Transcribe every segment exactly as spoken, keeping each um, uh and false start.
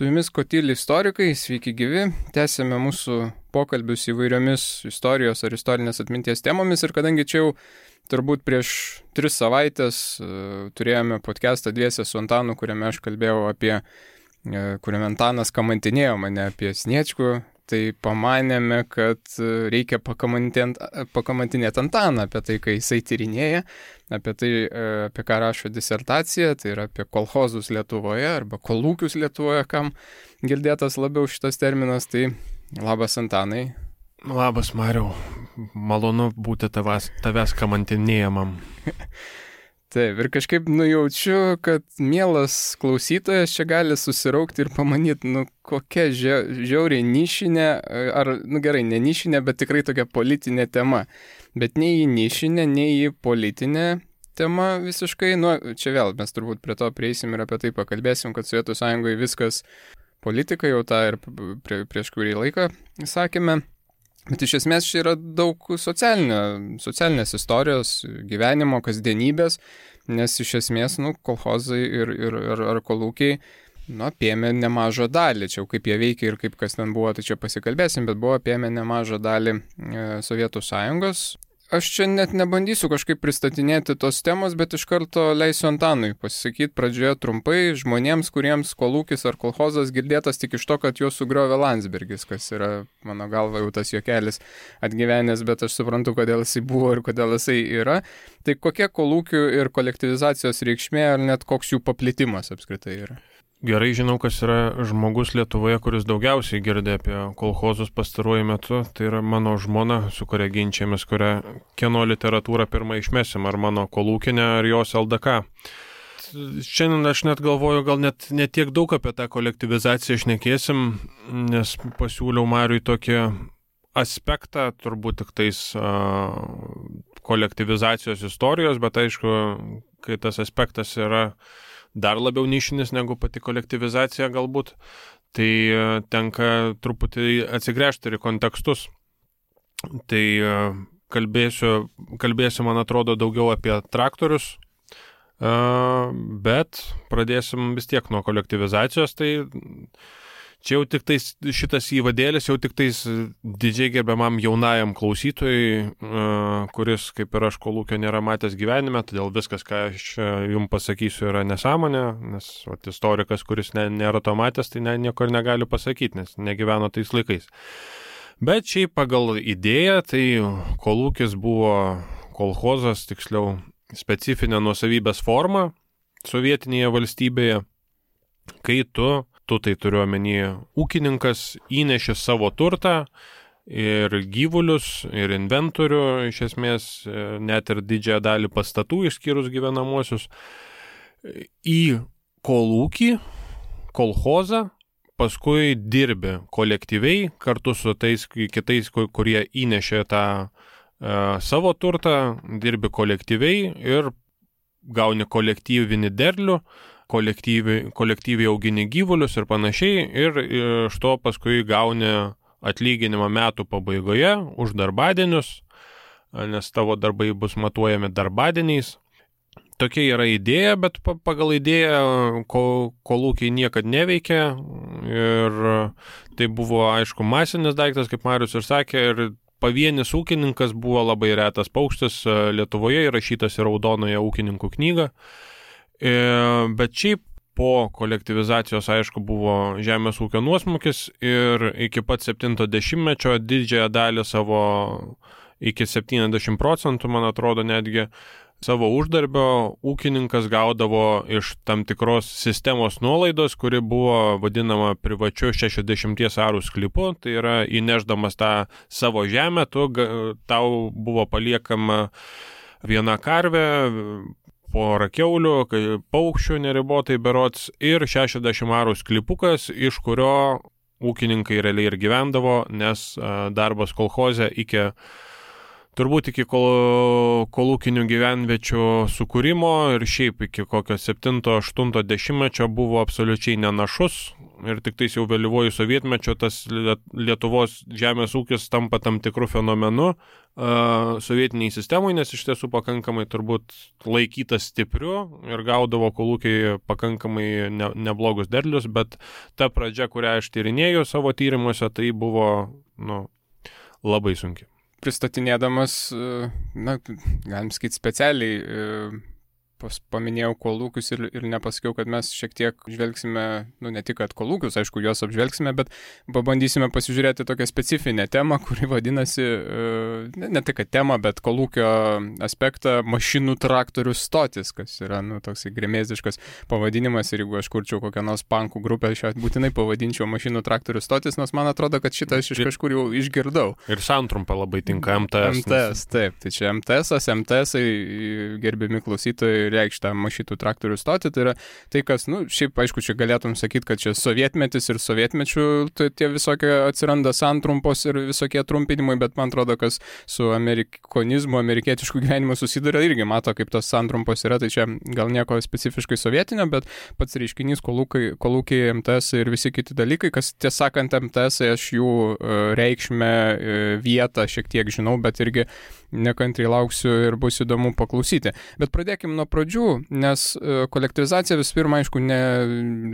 Su jumis Kotylį istorikai, sveiki gyvi, tęsėme mūsų pokalbius įvairiomis istorijos ar istorinės atminties temomis ir kadangi čia jau turbūt prieš tris savaitės turėjome podcastą dviese su Antanu, kuriame aš kalbėjau apie, kuriame Antanas kamantinėjo mane apie Sniečkų, tai pamanėme, kad reikia pakamantinėti Antaną apie tai, kai jisai tyrinėja, apie tai, apie ką rašo disertaciją, tai yra apie kolchozus Lietuvoje arba kolūkius Lietuvoje, kam girdėtas labiau šitas terminas, tai labas Antanai. Labas Mariau, malonu būti tavas, tavęs kamantinėjamam. Taip, ir kažkaip nujaučiu, kad mielas klausytojas čia gali susiraukti ir pamanyti, nu, kokia žiauriai nišinė, ar, nu gerai, ne nišinė, bet tikrai tokia politinė tema. Bet nei į nišinę, nei į politinę temą visiškai, nu, čia vėl mes turbūt prie to prieisim ir apie tai pakalbėsim, kad Sovietų Sąjungoje viskas politika, jau tą ir prie, prieš kurį laiką sakėme. Bet iš esmės čia yra daug socialinė, socialinės istorijos, gyvenimo, kasdienybės, nes iš esmės, nu, kolhozai ir, ir, ir, ir kolūkiai, nu, apėmė nemažą dalį, čia kaip jie veikia ir kaip kas ten buvo, tai čia pasikalbėsim, bet buvo apėmė nemažą dalį e, Sovietų Sąjungos. Aš čia net nebandysiu kažkaip pristatinėti tos temos, bet iš karto leisiu Antanui pasisakyti pradžioje trumpai žmonėms, kuriems kolūkis ar kolhozas girdėtas tik iš to, kad juos sugriovė Landsbergis, kas yra, mano galva, jau tas juokelis atgyvenęs, bet aš suprantu, kodėl jisai buvo ir kodėl jisai yra. Tai kokia kolūkių ir kolektyvizacijos reikšmė ar net koks jų paplitimas apskritai yra? Gerai žinau, kas yra žmogus Lietuvoje, kuris daugiausiai girdė apie kolchozus pastaruoju metu. Tai yra mano žmona, su kuria ginčiamės, kurią kieno literatūrą pirmą išmesim, ar mano kolūkinę, ar jos L D K. Šiandien aš net galvoju, gal net ne tiek daug apie tą kolektyvizaciją šnekėsim, nes pasiūliau Mariui tokį aspektą, turbūt tik tais a, kolektyvizacijos istorijos, bet aišku, kai tas aspektas yra dar labiau nišinis negu pati kolektyvizacija galbūt, tai tenka truputį atsigręžti ir kontekstus. Tai kalbėsiu, kalbėsiu, man atrodo, daugiau apie traktorius, bet pradėsim vis tiek nuo kolektyvizacijos, tai čia jau tik tais šitas įvadėlis, jau tik tais didžiai gerbiamam jaunajam klausytojui, kuris, kaip ir aš, kolūkio nėra matęs gyvenime, todėl viskas, ką aš jums pasakysiu, yra nesąmonė, nes vat, istorikas, kuris ne, nėra to matęs, tai ne, nieko ir negali pasakyti, nes negyveno tais laikais. Bet šiaip pagal idėją, tai kolūkis buvo kolchozas, tiksliau specifinė nuosavybės forma sovietinėje valstybėje, kai tu Tu tai turiu omeny, ūkininkas įnešė savo turtą ir gyvulius, ir inventorių, iš esmės net ir didžiąją dalį pastatų, išskyrus gyvenamuosius, į kolūkį, kolhozą, paskui dirbi kolektyviai kartu su tais kitais, kurie įnešė tą e, savo turtą, dirbi kolektyviai ir gauni kolektyvinį derlių, kolektyviai, kolektyviai augini gyvulius ir panašiai, ir iš to paskui gauni atlyginimą metų pabaigoje už darbadienius, nes tavo darbai bus matuojami darbadieniais. Tokia yra idėja, bet pagal idėją kolūkiai niekad neveikia ir tai buvo, aišku, masinis daiktas, kaip Marius ir sakė, ir pavienis ūkininkas buvo labai retas paukštis Lietuvoje, įrašytas į Raudonoje ūkininkų knygą. Bet šiaip po kolektyvizacijos, aišku, buvo žemės ūkio nuosmukis ir iki pat septinto dešimtmečio didžiąją dalį savo, iki septyniasdešimt procentų, man atrodo, netgi savo uždarbio ūkininkas gaudavo iš tam tikros sistemos nuolaidos, kuri buvo vadinama privačiu šešiasdešimties arų sklypu, tai yra įnešdamas tą savo žemę, tu, tau buvo paliekama viena karvė, porą kiaulių, paukščių neribotai berods ir šešiasdešimt arų sklypukas, iš kurio ūkininkai realiai ir gyvendavo, nes darbas kolchoze iki, turbūt iki kol, kolūkinių gyvenviečių sukūrimo ir šiaip iki kokio septinto aštunto dešimtmečio buvo absoliučiai nenašus, ir tik tais jau vėlyvojų sovietmečio tas Lietuvos žemės ūkis tampa tam tikru fenomenu sovietiniai sistemai, nes iš tiesų pakankamai turbūt laikytas stipriu ir gaudavo kolūkiai pakankamai ne, neblogus derlius, bet ta pradžia, kurią aš tyrinėjau savo tyrimuose, tai buvo nu, labai sunki. Pristatinėdamas, na, galim sakyti specialiai, paminėjau kolūkius ir, ir nepasakiau, kad mes šiek tiek žvelgsime, nu ne tik, kad kolūkius, aišku, juos apžvelgsime, bet pabandysime pasižiūrėti tokią specifinę temą, kuri vadinasi, ne, ne tik, kad tema, bet kolūkio aspektą mašinų traktorių stotis, kas yra, nu, toksai gremėzdiškas pavadinimas ir jeigu aš kurčiau kokią nors pankų grupę, aš būtinai pavadinčiau mašinų traktorių stotis, nors man atrodo, kad šitą aš iš kažkur jau išgirdau. Ir santrumpa labai tinka M T S. M T S, taip, tai čia M T S, M T S, gerbiami klausytojai reikštą mašytų traktorių stotį, tai yra tai, kas, nu, šiaip, aišku, čia galėtum sakyti, kad čia sovietmetis ir sovietmečių tai tie visokie atsiranda santrumpos ir visokie trumpinimai, bet man atrodo, kas su amerikonizmu, amerikietišku gyvenimu susiduria irgi mato, kaip tos santrumpos yra, tai čia gal nieko specifiškai sovietinio, bet pats reiškinys kolūkiai, kolūkiai M T S ir visi kiti dalykai, kas tiesąkant M T S, aš jų reikšmę vietą šiek tiek žinau, bet irgi nekantriai lauksiu ir bus įdomu paklausyti. Bet pradėkim nuo pradžių, nes kolektivizacija vis pirma, aišku, ne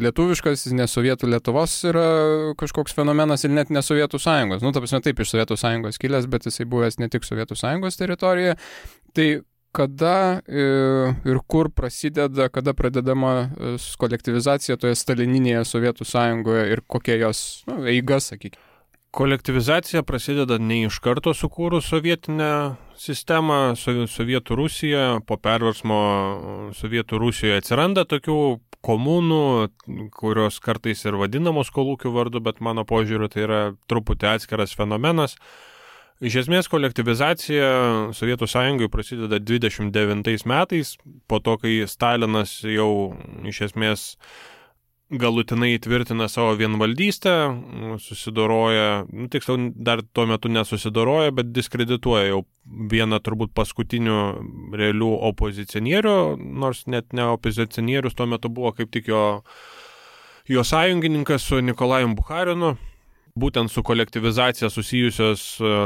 lietuviškas, ne sovietų Lietuvos yra kažkoks fenomenas ir net ne Sovietų Sąjungos. Nu, ta prasme, taip iš Sovietų Sąjungos kilęs, bet jisai buvęs ne tik Sovietų Sąjungos teritorijoje. Tai kada ir kur prasideda, kada pradedama kolektivizacija toje stalininėje Sovietų Sąjungoje ir kokie jos nu, eiga, sakykime. Kolektivizacija prasideda ne iš karto sukūrus sovietinę sistemą, sovietų Rusija, po perversmo sovietų Rusijoje atsiranda tokių komunų, kurios kartais ir vadinamos kolūkių vardu, bet mano požiūriu tai yra truputį atskiras fenomenas. Iš esmės kolektivizacija Sovietų Sąjungai prasideda dvidešimt devintais metais, po to, kai Stalinas jau iš esmės galutinai įtvirtina savo vienvaldystę, susidoroja, nu, tiksliau dar tuo metu nesusidoroja, bet diskredituoja jau vieną turbūt paskutinių realių opozicionierių, nors net ne opozicionierius, tuo metu buvo kaip tik jo, jo sąjungininkas su Nikolajum Bukarinu. Būtent su kolektivizacija susijusios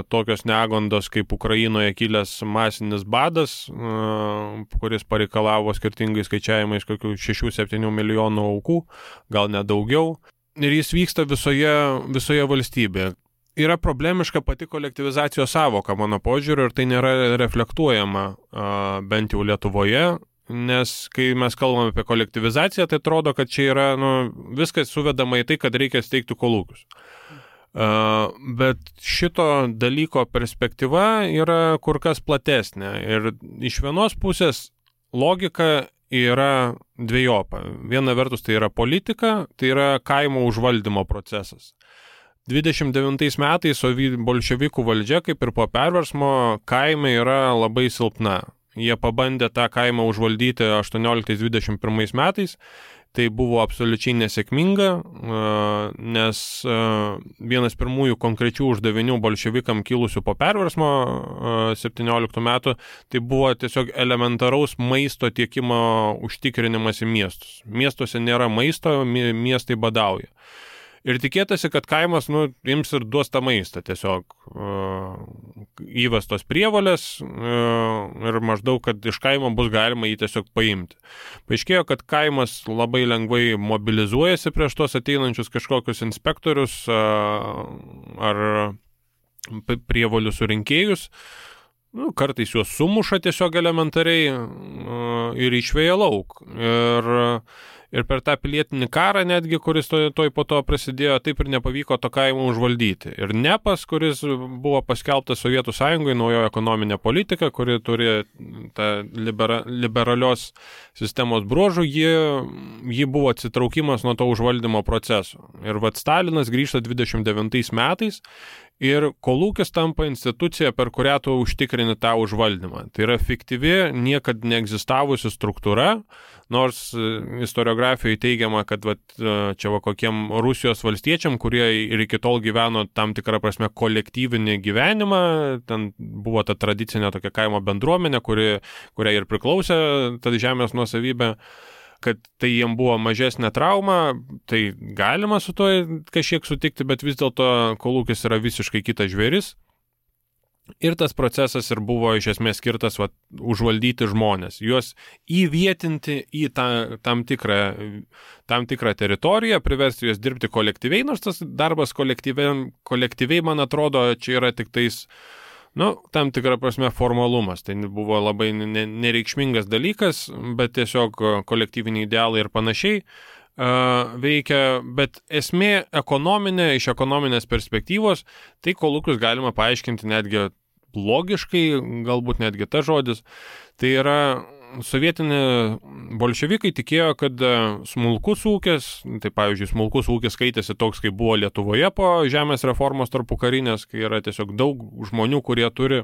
tokios neagondos, kaip Ukrainoje kilęs masinis badas, kuris pareikalavo skirtingai skaičiavimais kokių šešių septynių milijonų aukų, gal net daugiau. Ir jis vyksta visoje, visoje valstybėje. Yra problemiška pati kolektivizacijos savoka, mano požiūriu, ir tai nėra reflektuojama bent jau Lietuvoje. Nes kai mes kalbame apie kolektivizaciją, tai atrodo, kad čia yra nu, viskas suvedama į tai, kad reikia steigti kolūkius. Uh, bet šito dalyko perspektyva yra kur kas platesnė. Ir iš vienos pusės logika yra dvejopa. Viena vertus tai yra politika, tai yra kaimo užvaldymo procesas. dvidešimt devintais metais bolševikų valdžia, kaip ir po perversmo, kaime yra labai silpna. Jie pabandė tą kaimą užvaldyti aštuonioliktais dvidešimt pirmais metais, tai buvo absoliučiai nesėkminga, nes vienas pirmųjų konkrečių uždavinių bolševikam kilusių po perversmo septynioliktų metų, tai buvo tiesiog elementaraus maisto tiekimo užtikrinimas į miestus. Miestuose nėra maisto, miestai badauja. Ir tikėtasi, kad kaimas, nu, ims ir duos tą maistą, tiesiog įvestos prievalės ir maždaug, kad iš kaimo bus galima jį tiesiog paimti. Paaiškėjo, kad kaimas labai lengvai mobilizuojasi prieš tos ateinančius kažkokius inspektorius ar prievalių surinkėjus. Nu, kartais juos sumuša tiesiog elementariai ir išvėja lauk. Ir, ir per tą pilietinį karą netgi, kuris toj, toj po to prasidėjo, taip ir nepavyko to kaimo užvaldyti. Ir Nepas, kuris buvo paskelbtas Sovietų Sąjungai, naujo ekonominė politika, kuri turi tą libera, liberalios sistemos bruožų, ji, ji buvo atsitraukimas nuo to užvaldymo proceso. Ir vat Stalinas grįžta dvidešimt devintais metais. Ir kolūkis tampa institucija, per kurią tu užtikrini tą užvaldymą. Tai yra fiktyvi, niekad neegzistavusi struktūra, nors istoriografijoje teigiama, kad vat, čia va, kokiem Rusijos valstiečiam, kurie ir iki tol gyveno tam tikrą prasme kolektyvinį gyvenimą, ten buvo ta tradicinė tokia kaimo bendruomenė, kuri, kuria ir priklausė tą žemės nuosavybę, kad tai jiem buvo mažesnė trauma, tai galima su to kažkiek sutikti, bet vis dėlto kolūkis yra visiškai kitas žvėris. Ir tas procesas ir buvo iš esmės skirtas va, užvaldyti žmonės, juos įvietinti į tą, tam, tikrą, tam tikrą teritoriją, priversti juos dirbti kolektyviai, nors tas darbas kolektyviai, kolektyviai man atrodo, čia yra tik tais, nu, tam tikra prasme formalumas, tai buvo labai nereikšmingas dalykas, bet tiesiog kolektyviniai idealai ir panašiai. Veikia, bet esmė ekonominė, iš ekonominės perspektyvos, tai kolūkius galima paaiškinti netgi logiškai, galbūt netgi ta žodis. Tai yra, sovietinė bolševikai tikėjo, kad smulkus ūkis, tai pavyzdžiui, smulkus ūkis skaitėsi toks, kaip buvo Lietuvoje po žemės reformos tarpukarinės, kai yra tiesiog daug žmonių, kurie turi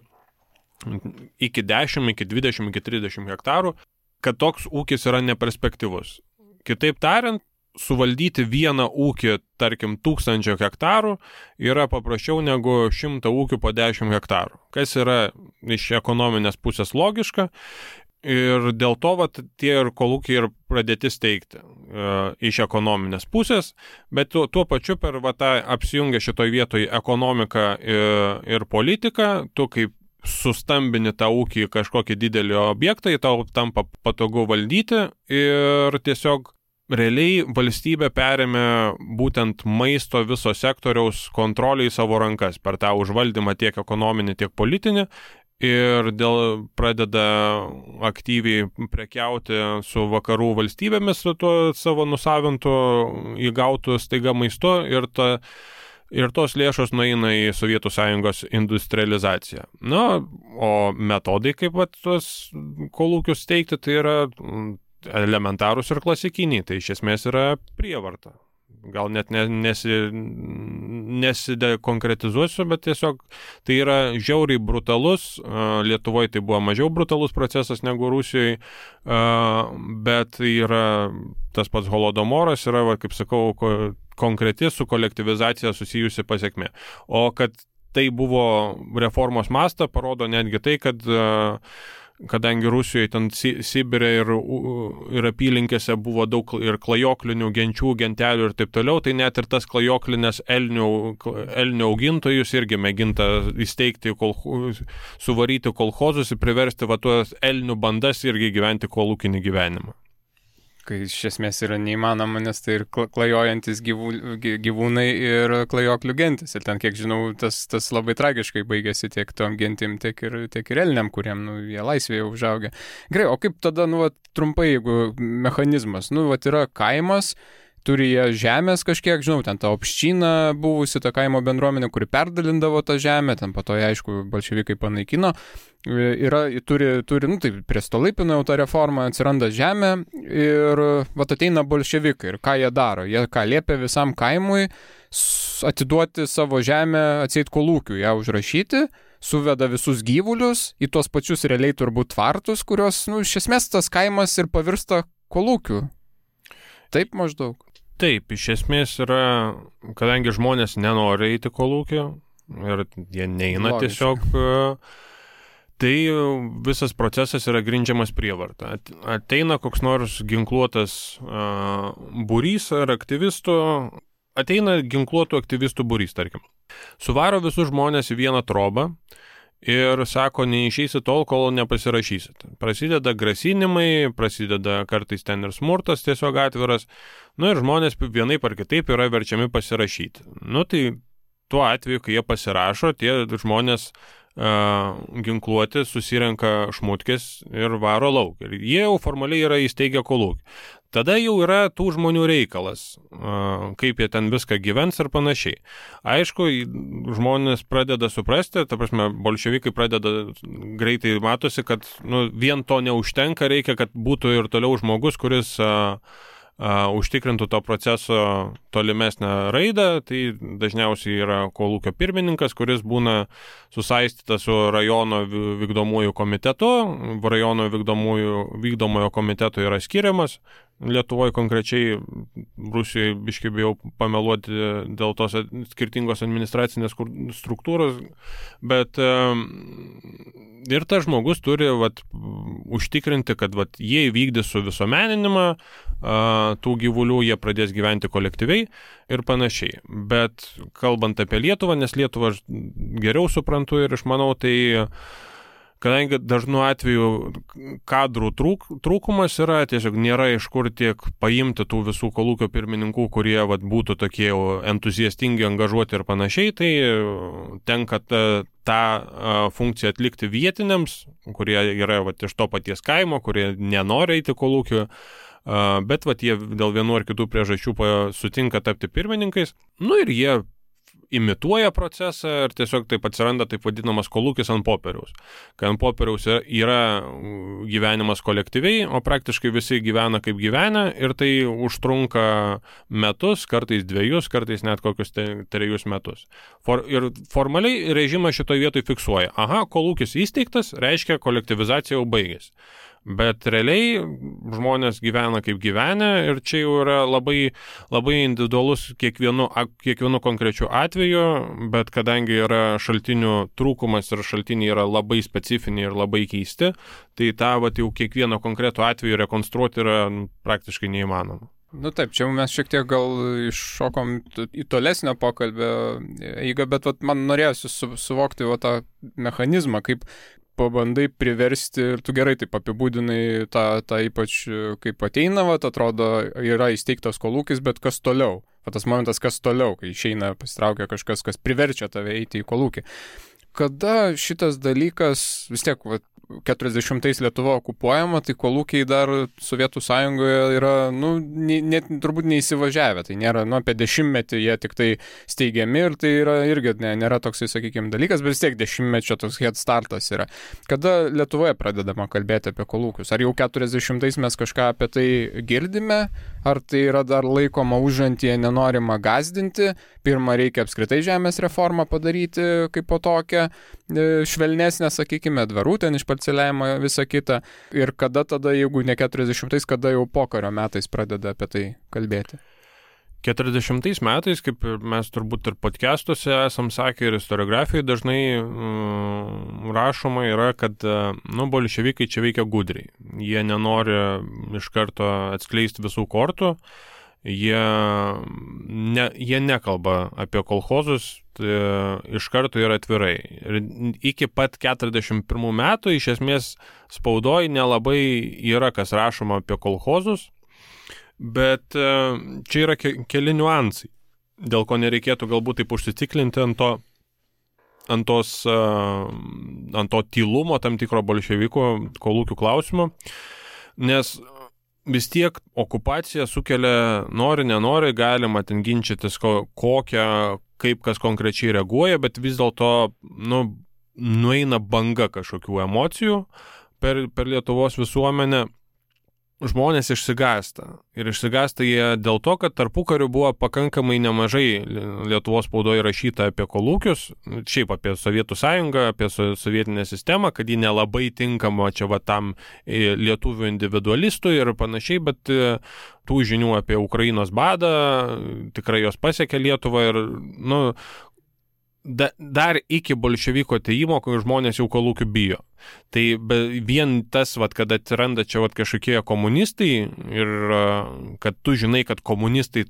iki dešimt, iki dvidešimt, iki trisdešimt hektarų, kad toks ūkis yra neperspektyvus. Kitaip tariant, suvaldyti vieną ūkį, tarkim, tūkstančio hektarų yra paprasčiau negu šimtą ūkių po dešimt hektarų, kas yra iš ekonominės pusės logiška ir dėl to vat, tie ir kolūkiai ir pradėti steigti e, iš ekonominės pusės, bet tuo, tuo pačiu per vat, apsijungia šitoj vietoj ekonomiką ir, ir politiką, tu kaip sustambini tą ūkį kažkokį didelį objektą, tau tampa patogu valdyti ir tiesiog realiai valstybė perėmė būtent maisto viso sektoriaus kontrolę į savo rankas per tą užvaldymą tiek ekonominį, tiek politinį ir dėl pradeda aktyviai prekiauti su vakarų valstybėmis, su tuo savo nusavintu įgautu staiga maistu ir ta ir tos lėšos nueina į Sovietų Sąjungos industrializaciją. Na, o metodai, kaip vat, tuos kolūkius steigti, tai yra elementarūs ir klasikiniai, tai iš esmės yra prievarta. Gal net nesi, nesidekonkretizuosiu, bet tiesiog tai yra žiauriai brutalus, Lietuvoje tai buvo mažiau brutalus procesas negu Rusijoje, bet yra tas pats Holodomoras, yra, kaip sakau, konkreti su kolektyvizacija susijusi pasiekmė. O kad tai buvo reformos mastą, parodo netgi tai, kad kadangi Rusijoje ten Sibirė ir, ir apylinkėse buvo daug ir klajoklinių, genčių, gentelių ir taip toliau, tai net ir tas klajoklinės elnių, elnių augintojus irgi mėginta įsteigti, kolho, suvaryti kolchozus ir priversti va tuos elnių bandas irgi gyventi kolūkinį gyvenimą. Kai iš esmės yra neįmanoma, nes tai ir klajojantis gyvūnai ir klajoklių gentis. Ir ten, kiek žinau, tas, tas labai tragiškai baigėsi tiek tom gentim, tiek ir, tiek ir elniam, kuriam nu, jie laisvėje užaugė. Gerai, o kaip tada, nu, vat, trumpai, jeigu mechanizmas, nu, vat, yra kaimas, turi jie žemės kažkiek, žinau, ten ta opščina buvusi, ta kaimo bendruomenė, kuri perdalindavo tą žemę, ten po to, aišku, bolševikai panaikino, yra, turi, turi nu, taip, prie Stolypino jau tą reformą, atsiranda žemė ir, va, ateina bolševikai ir ką jie daro, jie ką liepia visam kaimui atiduoti savo žemę, atseit kolūkių, ją užrašyti, suveda visus gyvulius į tuos pačius realiai turbūt tvartus, kurios, nu, iš esmės tas kaimas ir pavirsta kolūkių. Taip maždaug. Taip, iš esmės yra, kadangi žmonės nenori eiti kolūkį ir jie neina Logiškai. Tiesiog, tai visas procesas yra grindžiamas prievarta. Ateina koks nors ginkluotas būrys ar aktyvistų, ateina ginkluotų aktyvistų būrys, tarkim. Suvaro visus žmonės į vieną trobą ir sako, neišeisi tol, kol nepasirašysit. Prasideda grasinimai, prasideda kartais ten ir smurtas tiesiog atviras, nu ir žmonės vienaip ar kitaip yra verčiami pasirašyti. Nu tai tuo atveju, kai jie pasirašo, tie žmonės uh, ginkluoti susirenka šmutkės ir varo lauk. Ir jie jau formaliai yra įsteigę kolūkį. Tada jau yra tų žmonių reikalas, kaip jie ten viską gyvens ir panašiai. Aišku, žmonės pradeda suprasti, ta prasme, bolševikai pradeda greitai matosi, kad nu, vien to neužtenka, reikia, kad būtų ir toliau žmogus, kuris a, a, užtikrintų to proceso tolimesnę raidą, tai dažniausiai yra kolūkio pirmininkas, kuris būna susaistytas su rajono vykdomųjų komitetu, rajono vykdomojo komiteto yra skiriamas, Lietuvoje konkrečiai, Rusijoje biškai bijau pameluoti dėl tos skirtingos administracinės struktūros, bet ir tas žmogus turi vat, užtikrinti, kad vat, jie įvykdys su visuomeninimą, tų gyvulių, jie pradės gyventi kolektyviai ir panašiai. Bet kalbant apie Lietuvą, nes Lietuvą aš geriau suprantu ir išmanau, tai kadangi dažnu atveju kadrų trūk, trūkumas yra, tiesiog nėra iš kur tiek paimti tų visų kolūkio pirmininkų, kurie vat, būtų tokie entuziastingi, angažuoti ir panašiai, tai tenka ta, tą funkciją atlikti vietiniams, kurie yra vat, iš to paties kaimo, kurie nenori eiti kolūkio, bet vat, jie dėl vienu ar kitų priežasčių sutinka tapti pirmininkais, nu ir jie imituoja procesą ir tiesiog taip atsiranda taip vadinamas kolūkis ant popieriaus. Kai ant popieriaus yra gyvenimas kolektyviai, o praktiškai visi gyvena kaip gyvena ir tai užtrunka metus, kartais dviejus, kartais net kokius trejus metus. For, ir formaliai režimas šitoje vietoje fiksuoja. Aha, kolūkis įsteigtas, reiškia kolektyvizacija jau baigėsi. Bet realiai žmonės gyvena kaip gyvena ir čia jau yra labai, labai individualus kiekvienu, kiekvienu konkrečiu atveju, bet kadangi yra šaltinių trūkumas ir šaltiniai yra labai specifiniai ir labai keisti, tai tą vat, jau kiekvieno konkretų atveju rekonstruoti yra praktiškai neįmanoma. Nu taip, čia mes šiek tiek gal iššokom į tolesnio pokalbio eigą, bet vat, man norėjusi su, suvokti vat, tą mechanizmą, kaip pabandai priversti, ir tu gerai taip apibūdinai tą, tą ypač kaip ateina, vat, atrodo, yra įsteigtas kolūkis, bet kas toliau? O tas momentas, kas toliau, kai išeina, pasitraukia kažkas, kas priverčia tave eiti į kolūkį. Kada šitas dalykas, vis tiek, vat, keturiasdešimtais Lietuva okupuojama, tai kolūkiai dar Sovietų Sąjungoje yra, nu, ne, ne, turbūt neįsivažiavę, tai nėra, nu, apie dešimtmetį jie tik tai steigiami ir tai yra irgi ne, nėra toksai, sakykime, dalykas, bet vis tiek dešimtmečio toks head startas yra. Kada Lietuvoje pradedama kalbėti apie kolūkius? Ar jau keturiasdešimtais mes kažką apie tai girdime, ar tai yra dar laikoma užantyje, nenorima gazdinti, pirmą reikia apskritai žemės reformą padaryti kaip po tokią, švelnesnę, sakykime, dvarų, ten išparceliavimą, visą kitą. Ir kada tada, jeigu ne keturiasdešimtais, kada jau pokario metais pradeda apie tai kalbėti? keturiasdešimtais metais, kaip mes turbūt ir podcastuose esam sakę ir istoriografijoje dažnai mm, rašoma yra, kad nu, bolševikai čia veikia gudriai. Jie nenori iš karto atskleisti visų kortų, jie, ne, jie nekalba apie kolchozus, iš karto yra atvirai. Ir iki pat keturiasdešimt pirmų metų iš esmės spaudoj nelabai yra kas rašoma apie kolchozus, bet čia yra keli niuansai, dėl ko nereikėtų galbūt taip užsitiklinti ant to, ant tos, ant to tylumo tam tikro bolševikų kolūkių klausimo, nes vis tiek okupacija sukelia nori, nenori, galima ten ginčytis kokią, kaip kas konkrečiai reaguoja, bet vis dėlto nu, nueina banga kažkokių emocijų per, per Lietuvos visuomenę. Žmonės išsigasta. Ir išsigasta jie dėl to, kad tarpukariu buvo pakankamai nemažai Lietuvos spaudoje rašyta apie kolūkius, šiaip apie Sovietų Sąjungą, apie sovietinę sistemą, kad ji nelabai tinkama čia va tam lietuvių individualistui ir panašiai, bet tų žinių apie Ukrainos badą, tikrai jos pasiekė Lietuvą ir, nu, da, dar iki bolševiko atėjimo, kai žmonės jau kolūkių bijo. Tai vien tas, vat, kad atsiranda čia vat, kažkokie komunistai ir kad tu žinai, kad komunistai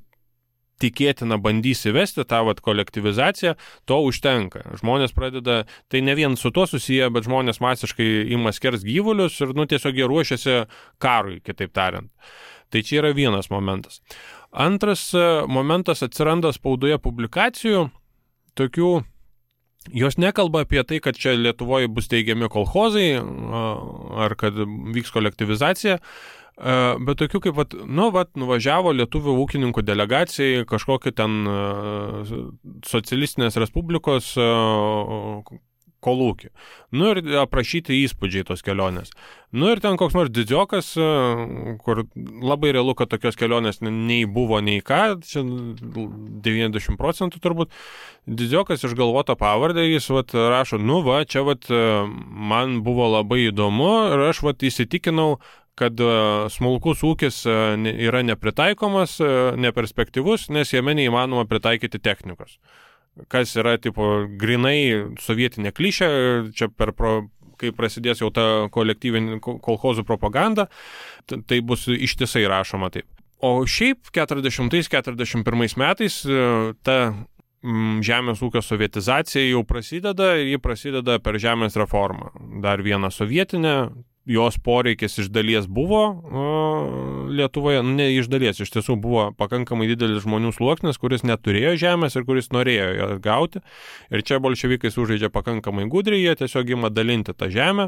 tikėtina bandys įvesti tą vat, kolektyvizaciją, to užtenka. Žmonės pradeda, tai ne vien su tuo susiję, bet žmonės masiškai ima skers gyvulius ir nu, tiesiog jie ruošiasi karui, kitaip tariant. Tai čia yra vienas momentas. Antras momentas atsiranda spaudoje publikacijų, tokių, jos nekalba apie tai, kad čia Lietuvoje bus teigiami kolchozai ar kad vyks kolektyvizacija, bet tokių kaip, vat, nu, vat, nuvažiavo lietuvių ūkininkų delegacijai kažkokį ten socialistinės respublikos kolūkį. Nu ir aprašyti įspūdžiai tos kelionės. Nu ir ten koks nors didžiokas, kur labai realu, kad tokios kelionės nei buvo, nei ką, čia devyniasdešimt procentų turbūt, didžiokas išgalvota pavardė, jis vat, rašo, nu va, čia vat, man buvo labai įdomu ir aš vat, įsitikinau, kad smulkus ūkis yra nepritaikomas, neperspektyvus, nes jame neįmanoma pritaikyti technikos. Kas yra, tipo, grinai sovietinė klišė, čia per pro, kai prasidės jau ta kolektyvinė kolchozų propaganda, tai bus ištisai rašoma taip. O šiaip keturiasdešimtais keturiasdešimt pirmais metais ta žemės ūkio sovietizacija jau prasideda ir ji prasideda per žemės reformą. Dar viena sovietinė, jos poreikis iš dalies buvo Lietuvoje, ne iš dalies, iš tiesų buvo pakankamai didelis žmonių sluoksnis, kuris neturėjo žemės ir kuris norėjo ją gauti. Ir čia bolševikai sužaidžia pakankamai gudriai, jie tiesiog ima dalinti tą žemę,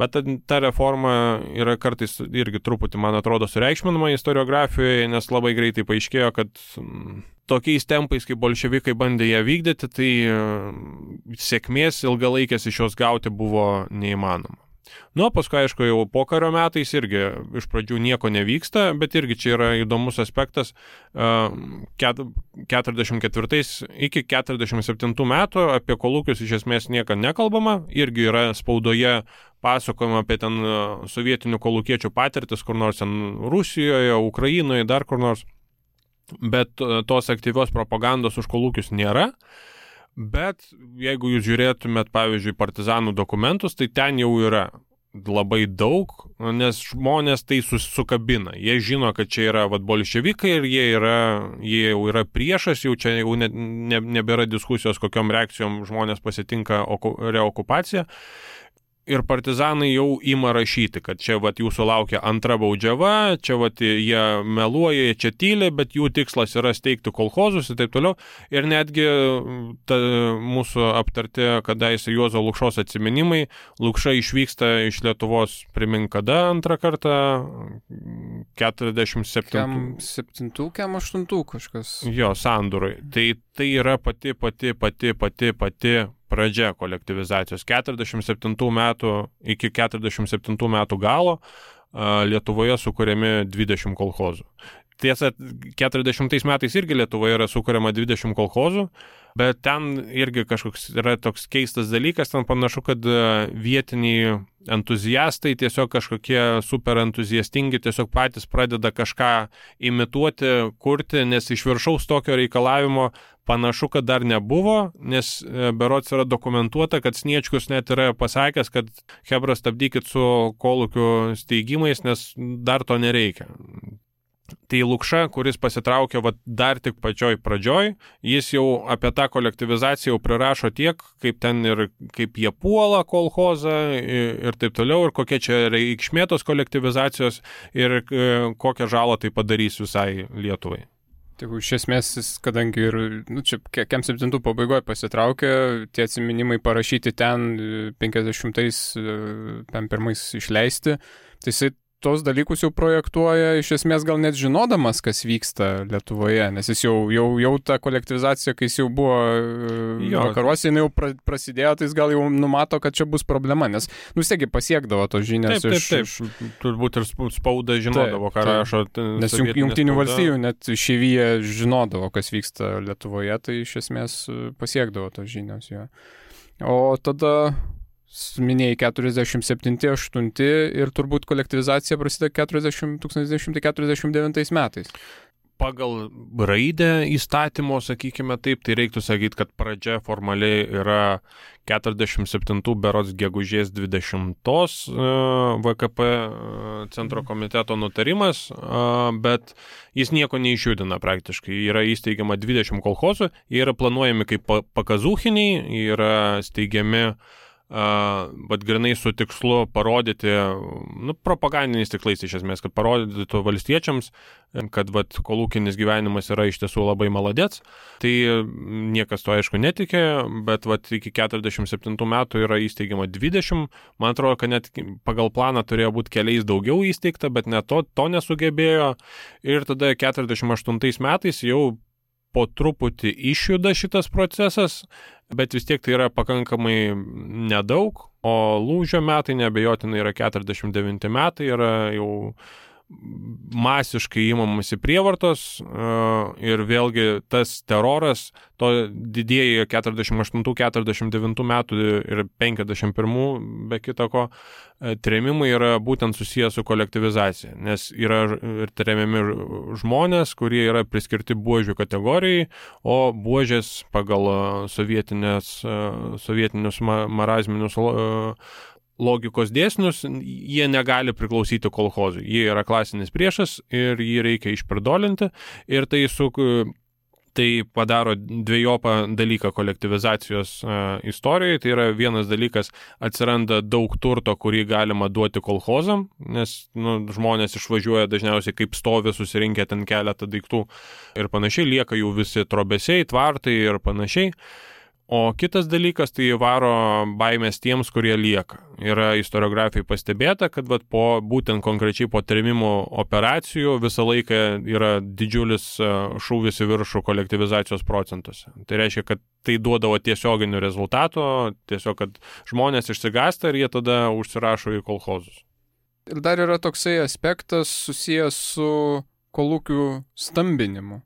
bet ta, ta reforma yra kartais irgi truputį, man atrodo, sureikšminama istoriografijoje, nes labai greitai paaiškėjo, kad tokiais tempais, kaip bolševikai bandė ją vykdyti, tai sėkmės ilgalaikės iš jos gauti buvo neįmanoma. Nu, paskui, aišku, jau pokario metais irgi iš pradžių nieko nevyksta, bet irgi čia yra įdomus aspektas. keturiasdešimt ketvirtais iki keturiasdešimt septintų metų apie kolūkius iš esmės nieko nekalbama, irgi yra spaudoje pasakojama apie ten sovietinių kolūkiečių patirtis kur nors ten Rusijoje, Ukrainoje, dar kur nors, bet tos aktyvios propagandos už kolūkius nėra. Bet jeigu jūs žiūrėtumėt, pavyzdžiui, partizanų dokumentus, tai ten jau yra labai daug, nes žmonės tai susukabina. Jie žino, kad čia yra vat, bolševikai ir jie, yra, jie jau yra priešas, jau čia jau ne, ne, nebėra diskusijos, kokiom reakcijom žmonės pasitinka oku, reokupaciją. Ir partizanai jau ima rašyti, kad čia vat, jūsų laukia antra baudžiava, čia vat, jie meluoja, jie čia tyli, bet jų tikslas yra steigti kolchozus ir taip toliau. Ir netgi ta, mūsų aptarti, kadaise Juozo Lukšos atsiminimai, Lukša išvyksta iš Lietuvos, primink kada antrą kartą, keturiasdešimt septintų, aštuntų kažkas. Jo, sandūrai. Tai, tai yra pati, pati, pati, pati, pati pradžia kolektyvizacijos. keturiasdešimt septintų metų iki keturiasdešimt septintų metų galo Lietuvoje sukuriami dvidešimt kolchozų. Tiesa, keturiasdešimtais metais irgi Lietuvoje yra sukuriama dvidešimt kolchozų, bet ten irgi kažkoks yra toks keistas dalykas, ten panašu, kad vietiniai entuziastai tiesiog kažkokie super entuziastingi tiesiog patys pradeda kažką imituoti, kurti, nes iš viršaus tokio reikalavimo panašu, kad dar nebuvo, nes berods yra dokumentuota, kad Sniečkus net yra pasakęs, kad hebra stabdykit su kolūkių steigimais, nes dar to nereikia. Tai Lukša, kuris pasitraukė vat, dar tik pačioj pradžioj, jis jau apie tą kolektyvizaciją jau prirašo tiek, kaip ten ir kaip jie puola kolchozą ir, ir taip toliau, ir kokie čia reikšmėtos kolektyvizacijos ir e, kokią žalą tai padarys visai Lietuvai. Tai iš esmės, kadangi ir, nu, čia keturiasdešimt septintų pabaigoje pasitraukė, tie atsiminimai parašyti ten penkiasdešimtais, pirmais išleisti, tai jisai tos dalykus jau projektuoja, iš esmės gal net žinodamas, kas vyksta Lietuvoje, nes jis jau, jau, jau ta kolektyvizacija, kai jis jau buvo jo. Vakaruose, jinai jau pra, prasidėjo, tai jis gal jau numato, kad čia bus problema, nes nu siegi pasiekdavo tos žinias. Taip, taip, iš, taip, taip, turbūt ir spauda žinodavo, ką rašo. Nes Jungtinių valstijų net ševyje žinodavo, kas vyksta Lietuvoje, tai iš esmės pasiekdavo tos žinias. Jo. O tada minėjai keturiasdešimt septinti aštunti ir turbūt kolektyvizacija prasideda keturiasdešimtais keturiasdešimt devintais metais. Pagal raidę įstatymo, sakykime taip, tai reiktų sakyti, kad pradžia formaliai yra keturiasdešimt septintų berods gegužės dvidešimtos V K P centro komiteto nutarimas, bet jis nieko neišjudina praktiškai. Yra įsteigiama dvidešimt kolchozų, jie yra planuojami kaip pakazūchiniai, yra steigiami bet grinai su tikslu parodyti, nu, propagandiniais tiklais iš esmės, kad parodytų valstiečiams, kad vat, kolūkinis gyvenimas yra iš tiesų labai maladėts. Tai niekas to aišku netikė, bet vat, iki keturiasdešimt septintų metų yra įsteigima dvidešimt. Man atrodo, kad net pagal planą turėjo būti keliais daugiau įsteigta, bet net to, to nesugebėjo. Ir tada keturiasdešimt aštuntais metais jau po truputį išjuda šitas procesas, bet vis tiek tai yra pakankamai nedaug, o lūžio metai neabejotinai yra keturiasdešimt devinti metai, yra jau masiškai įmamasi prievartos ir vėlgi tas teroras, to didėjai keturiasdešimt aštuntų keturiasdešimt devintų metų ir penkiasdešimt pirmų be kitako, tremimai yra būtent susiję su kolektyvizacija, nes yra ir tremiami žmonės, kurie yra priskirti buožių kategorijai, o buožės pagal sovietinius marazminius logikos dėsnius, jie negali priklausyti kolchozui. Jie yra klasinis priešas ir jį reikia išperdolinti ir tai su... Tai padaro dviejopą dalyką kolektyvizacijos a, istorijoje. Tai yra vienas dalykas, atsiranda daug turto, kurį galima duoti kolchozam, nes nu, žmonės išvažiuoja dažniausiai kaip stovi, susirinkę ten keletą daiktų ir panašiai, lieka jų visi trobesiai, tvartai ir panašiai. O kitas dalykas, tai varo baimės tiems, kurie lieka. Yra istoriografijai pastebėta, kad vat, po, būtent konkrečiai po trėmimo operacijų visą laiką yra didžiulis šūvis į viršų kolektyvizacijos procentuose. Tai reiškia, kad tai duodavo tiesioginių rezultatų, tiesiog, kad žmonės išsigąsta ir jie tada užsirašo į kolchozus. Ir dar yra toksai aspektas susijęs su kolūkių stambinimu,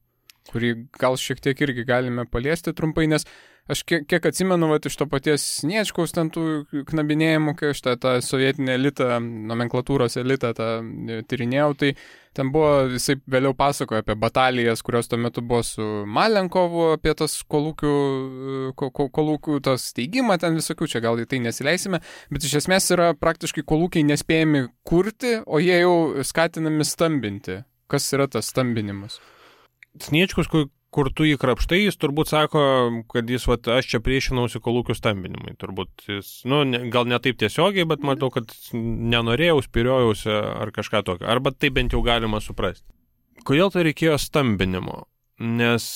kurį gal šiek tiek irgi galime paliesti trumpai, nes aš kiek, kiek atsimenu, vat, iš to paties Sniečkaus ten tų knabinėjimų, kai aš tą, tą sovietinę elitą, nomenklatūros elitą tą tyrinėjau, tai ten buvo, jisai vėliau pasakojo apie batalijas, kurios tuo metu buvo su Malenkovu, apie tas kolūkių, kolūkių tas steigimą ten visokių, čia gal į tai nesileisime, bet iš esmės yra praktiškai kolūkiai nespėjami kurti, o jie jau skatinami stambinti. Kas yra tas stambinimas? Sniečkus, kur... kur tu jį krapštai, jis turbūt sako, kad jis, vat, aš čia priešinausi kolūkių stambinimui, turbūt jis, nu, ne, gal ne taip tiesiogiai, bet matau, kad nenorėjau, spiriojausi ar kažką tokio, arba tai bent jau galima suprasti. Kodėl tai reikėjo stambinimo? Nes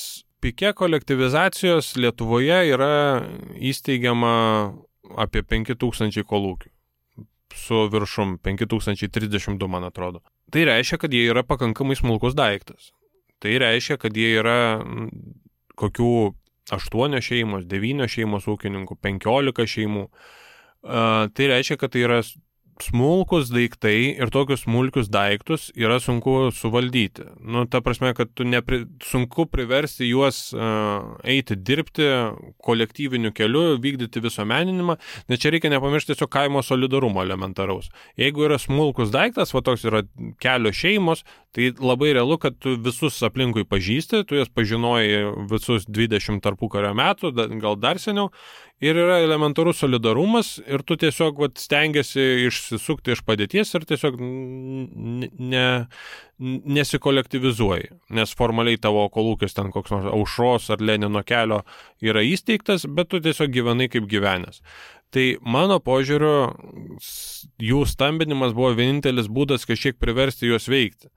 pike kolektyvizacijos Lietuvoje yra įsteigiama apie penki tūkstančiai kolūkių. Su viršum penki tūkstančiai trisdešimt du, man atrodo. Tai reiškia, kad jie yra pakankamai smulkus daiktas. Tai reiškia, kad jie yra kokių aštuonios šeimos, devynios šeimos ūkininkų, penkiolika šeimų. Tai reiškia, kad tai yra smulkus daiktai ir tokius smulkius daiktus yra sunku suvaldyti. Nu, ta prasme, kad tu nepri, sunku priversti juos eiti dirbti kolektyviniu keliu, vykdyti visuomeninimą, nes čia reikia nepamiršti tiesiog kaimo solidarumo elementaraus. Jeigu yra smulkus daiktas, va toks yra kelios šeimos, tai labai realu, kad tu visus aplinkui pažįsti, tu jas pažinoji visus dvidešimt tarpukario metų, gal dar seniau, ir yra elementarus solidarumas ir tu tiesiog vat, stengiasi išsisukti iš padėties ir tiesiog ne, nesikolektyvizuoji, nes formaliai tavo kolūkis ten koks nors Aušros ar Lenino kelio yra įsteigtas, bet tu tiesiog gyvenai kaip gyvenęs. Tai mano požiūriu, jų stambinimas buvo vienintelis būdas kažkiek priversti juos veikti.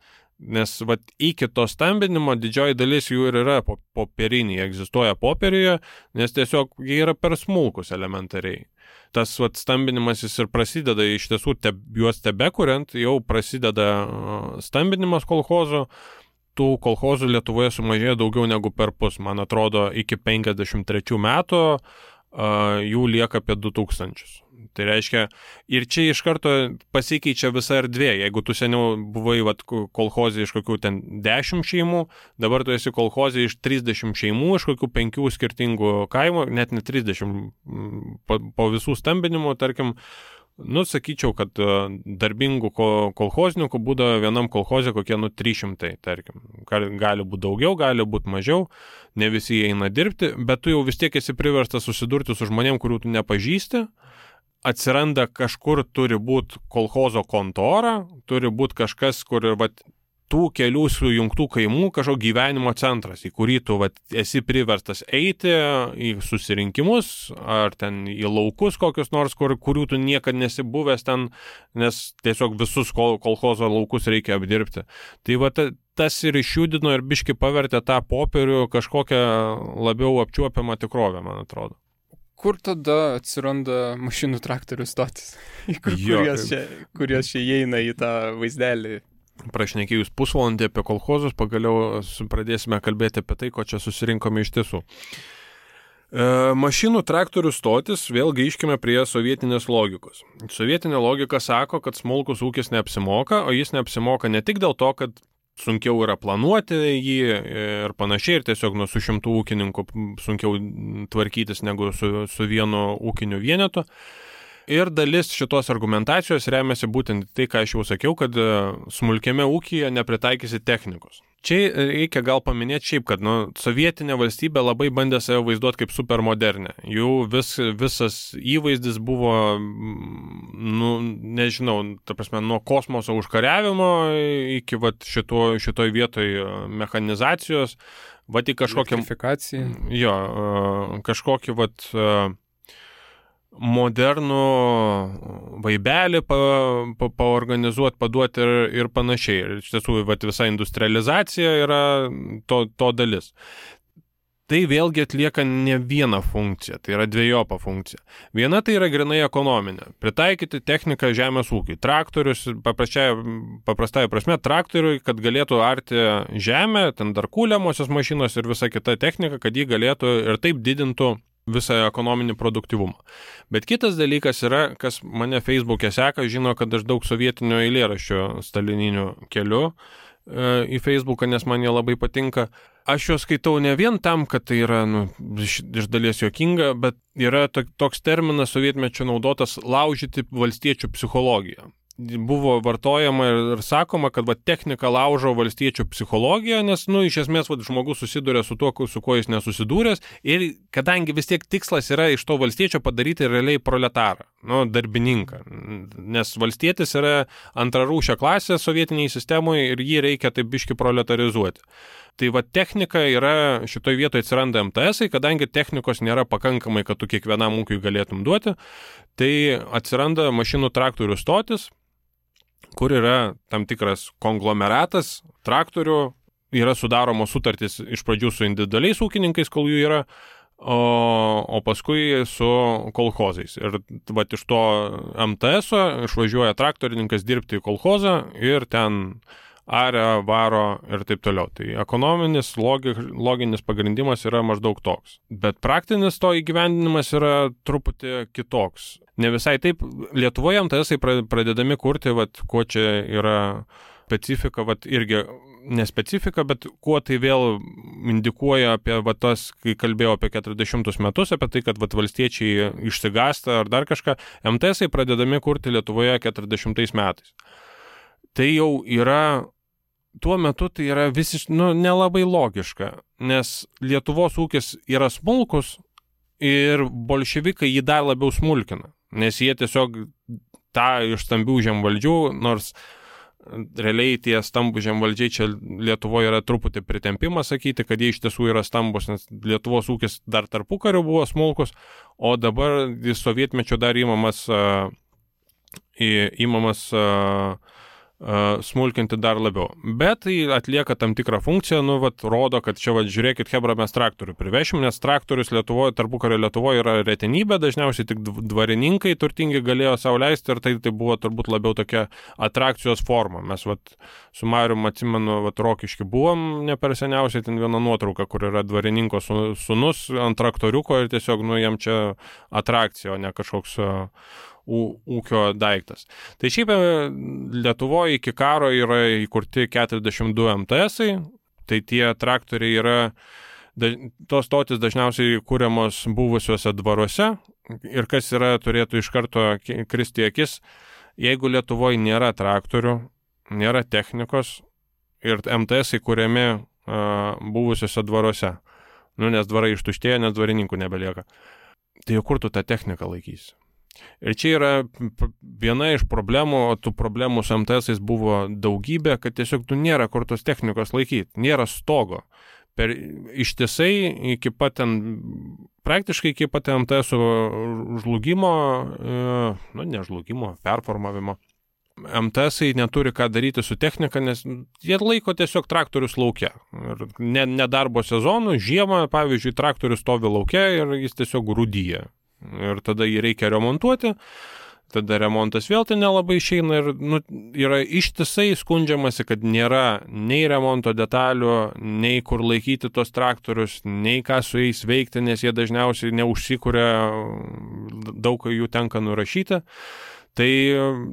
Nes vat, iki to stambinimo didžioji dalis jų ir yra popieriniai, egzistuoja popieriuje, nes tiesiog jie yra per smulkus elementariai. Tas vat, stambinimas jis ir prasideda, iš tiesų te, juos tebekuriant, jau prasideda stambinimas kolchozų, tų kolchozų Lietuvoje sumažėjo daugiau negu per pus, man atrodo, iki penkiasdešimt trečių metų jų lieka apie du tūkstančius. Tai reiškia, ir čia iš karto pasikeičia visa erdvė. Jeigu tu seniau buvai vat, kolchozė iš kokių ten dešimt šeimų, dabar tu esi kolchozė iš trisdešimt šeimų, iš kokių penkių skirtingų kaimų, net ne trisdešimt po, po visų stambinimų, tarkim, nu, sakyčiau, kad darbingų kolchozininkų būdavo vienam kolchoze kokie, nu, trys šimtai, tarkim. Gali būti daugiau, gali būti mažiau, ne visi eina dirbti, bet tu jau vis tiek esi priverstas susidurti su žmonėm, kurių tu nepažįsti. Atsiranda kažkur turi būti kolchozo kontora, turi būti kažkas, kur ir vat, tų kelių sujungtų kaimų kažkoks gyvenimo centras, į kurį tu vat, esi priverstas eiti į susirinkimus ar ten į laukus kokius nors, kur, kurių tu niekad nesibuvęs ten, nes tiesiog visus kol, kolchozo laukus reikia apdirbti. Tai va, ta, tas ir išjudino ir biški pavertė tą popierių kažkokią labiau apčiuopiamą tikrovę, man atrodo. Kur tada atsiranda mašinų traktorių stotis, kur, kurios čia, kurios čia įeina į tą vaizdelį? Prašnekėjus pusvalandį apie kolchozus, pagaliau pradėsime kalbėti apie tai, ko čia susirinkome iš tiesų. E, mašinų traktorių stotis vėl grįžkime prie sovietinės logikos. Sovietinė logika sako, kad smulkus ūkis neapsimoka, o jis neapsimoka ne tik dėl to, kad sunkiau yra planuoti jį ir panašiai, ir tiesiog nu, su šimtų ūkininkų sunkiau tvarkytis negu su, su vienu ūkiniu vienetu. ir dalis šitos argumentacijos remiasi būtent tai, ką aš jau sakiau, kad smulkiame ūkyje nepritaikysi technikos. Čia reikia gal paminėti šiaip, kad nu, sovietinė valstybė labai bandė save vaizduoti kaip supermodernę. Jų vis, visas įvaizdis buvo, nu, nežinau, ta prasme, nuo kosmoso užkariavimo iki vat, šito, šitoj vietoj mechanizacijos, vat į kažkokią... Elektrifikaciją. Jo, kažkokį vat... modernų vaibelį pa, pa, paorganizuoti, paduoti ir, ir panašiai. Ir iš tiesų vat, visa industrializacija yra to, to dalis. Tai vėlgi atlieka ne vieną funkciją, tai yra dviejopa funkcija. Viena tai yra grinai ekonominė. Pritaikyti techniką žemės ūkiai. Traktorius, paprastai prasme, traktoriui, kad galėtų arti žemę, ten dar kūliamosios mašinos ir visa kita technika, kad jį galėtų ir taip didintų visą ekonominį produktyvumą. Bet kitas dalykas yra, kas mane Facebook'e seka, žino, kad aš daug sovietinio eilėraščio stalininių kelių e, į Facebook'ą, nes man jie labai patinka. Aš juos skaitau ne vien tam, kad tai yra nu, iš dalies juokinga, bet yra toks terminas sovietmečio naudotas laužyti valstiečių psichologiją. Buvo vartojama ir sakoma, kad va, technika laužo valstiečių psichologiją, nes, nu, iš esmės, va, žmogus susiduria su tuo, su kuo jis nesusidūręs ir kadangi vis tiek tikslas yra iš to valstiečio padaryti realiai proletarą, nu, darbininką, nes valstietis yra antrarūšė klasė sovietiniai sistemoje ir jį reikia taip biški proletarizuoti. Tai va, technika yra, šitoj vietoje atsiranda em te esai, kadangi technikos nėra pakankamai, kad tu kiekvienam ūkiui galėtum duoti, tai atsiranda mašinų traktorių stotis, kur yra tam tikras konglomeratas traktorių, yra sudaromos sutartys iš pradžių su individualiais ūkininkais, kol jų yra, o, o paskui su kolchozais. Ir va, iš to em te eso išvažiuoja traktorininkas dirbti į kolchozą ir ten aria, varo ir taip toliau. Tai ekonominis, logi, loginis pagrindimas yra maždaug toks. Bet praktinis to įgyvendinimas yra truputį kitoks. Ne visai taip. Lietuvoje em te esai pradedami kurti, vat, kuo čia yra specifika, vat, irgi ne specifika, bet kuo tai vėl indikuoja apie vat, tas, kai kalbėjau apie keturiasdešimtus metus, apie tai, kad vat, valstiečiai išsigasta ar dar kažką, em te esai pradedami kurti Lietuvoje keturiasdešimtais metais. Tai jau yra, tuo metu tai yra visiškai, nu, nelabai logiška, nes Lietuvos ūkis yra smulkus ir bolševikai jį dar labiau smulkina, nes jie tiesiog tą iš stambių žemvaldžių, nors realiai tie stambų žemvaldžiai čia Lietuvoje yra truputį pritempimas sakyti, kad jie iš tiesų yra stambus, nes Lietuvos ūkis dar tarpukariu buvo smulkus, o dabar jis sovietmečio dar įmamas, įmamas smulkinti dar labiau. Bet tai atlieka tam tikrą funkciją, nu, vat, rodo, kad čia, vat, žiūrėkit, hebra, mes traktorių privešim, nes traktorius Lietuvoje, tarpukario Lietuvoje yra retenybė, dažniausiai tik dvarininkai turtingi galėjo sau leisti ir tai, tai buvo turbūt labiau tokia atrakcijos forma. Mes, vat, su Marium, atsimenu, vat, Rokiški buvom ne per seniausiai, ten viena nuotrauka, kur yra dvarininko sūnus ant traktoriuko ir tiesiog, nu, jam čia atrakcija, o ne kažkoks ūkio daiktas. Tai šiaip Lietuvoje iki karo yra įkurti keturiasdešimt du em te esai, tai tie traktoriai yra, tos stotis dažniausiai kūriamos buvusiuose dvaruose ir kas yra, turėtų iš karto kristi akis, jeigu Lietuvoje nėra traktorių, nėra technikos ir em te esai kūriami uh, buvusiuose dvaruose, nu, nes dvarai ištuštėja, nes dvarininkų nebelieka. Tai kur tu tą techniką laikysi? Ir čia yra viena iš problemų, o tų problemų su em te esais buvo daugybė, kad tiesiog tu nėra kur tos technikos laikyti, nėra stogo. Per ištisai iki pat ten, praktiškai iki pat em te esų žlugimo, nu ne žlugimo, performavimo. em te esai neturi ką daryti su technika, nes jie laiko tiesiog traktorius lauke. Ir ne, ne darbo sezonu, žiemą, pavyzdžiui, traktorius stovi lauke ir jis tiesiog rūdyja. Ir tada jį reikia remontuoti, tada remontas vėl tai nelabai išeina ir nu, yra ištisai skundžiamasi, kad nėra nei remonto detalių, nei kur laikyti tos traktorius, nei ką su jais veikti, nes jie dažniausiai neužsikuria, daug jų tenka nurašyti. Tai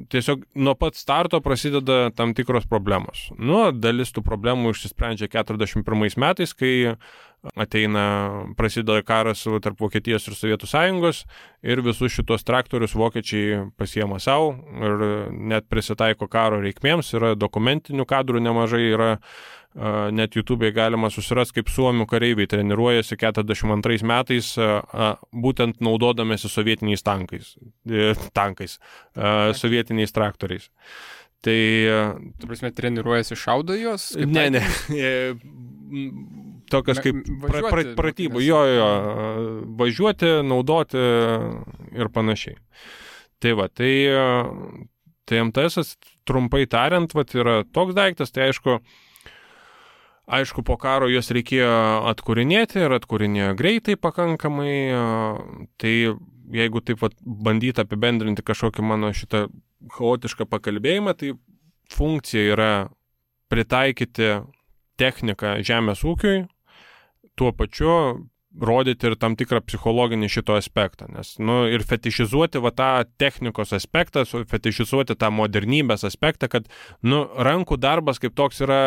tiesiog nuo pat starto prasideda tam tikros problemos. Nu, dalis tų problemų išsisprendžia keturiasdešimt pirmais metais, kai ateina, prasideda karas tarp Vokietijos ir Sovietų sąjungos ir visus šitos traktorius vokiečiai pasiema sau ir net prisitaiko karo reikmėms, yra dokumentinių kadrų nemažai, yra net YouTube'e galima susirasti, kaip suomių kareiviai treniruojasi keturiasdešimt antrais metais, būtent naudodamėsi sovietiniais tankais, tankais, sovietiniais traktoriais. Tai... Tu prasme, treniruojasi šaudo jos? Kaip ne, ne. Tokias kaip pra, pra, pratybų. Jo, jo. Važiuoti, naudoti ir panašiai. Tai va, tai, tai em te esas, trumpai tariant, va, yra toks daiktas, tai aišku, Aišku, po karo juos reikėjo atkūrinėti ir atkūrinėjo greitai pakankamai, tai jeigu taip vat bandyti apibendrinti kažkokį mano šitą chaotišką pakalbėjimą, tai funkcija yra pritaikyti techniką žemės ūkiui, tuo pačiu rodyti ir tam tikrą psichologinį šito aspektą, nes, nu, ir fetišizuoti va tą technikos aspektą, fetišizuoti tą modernybės aspektą, kad, nu, rankų darbas kaip toks yra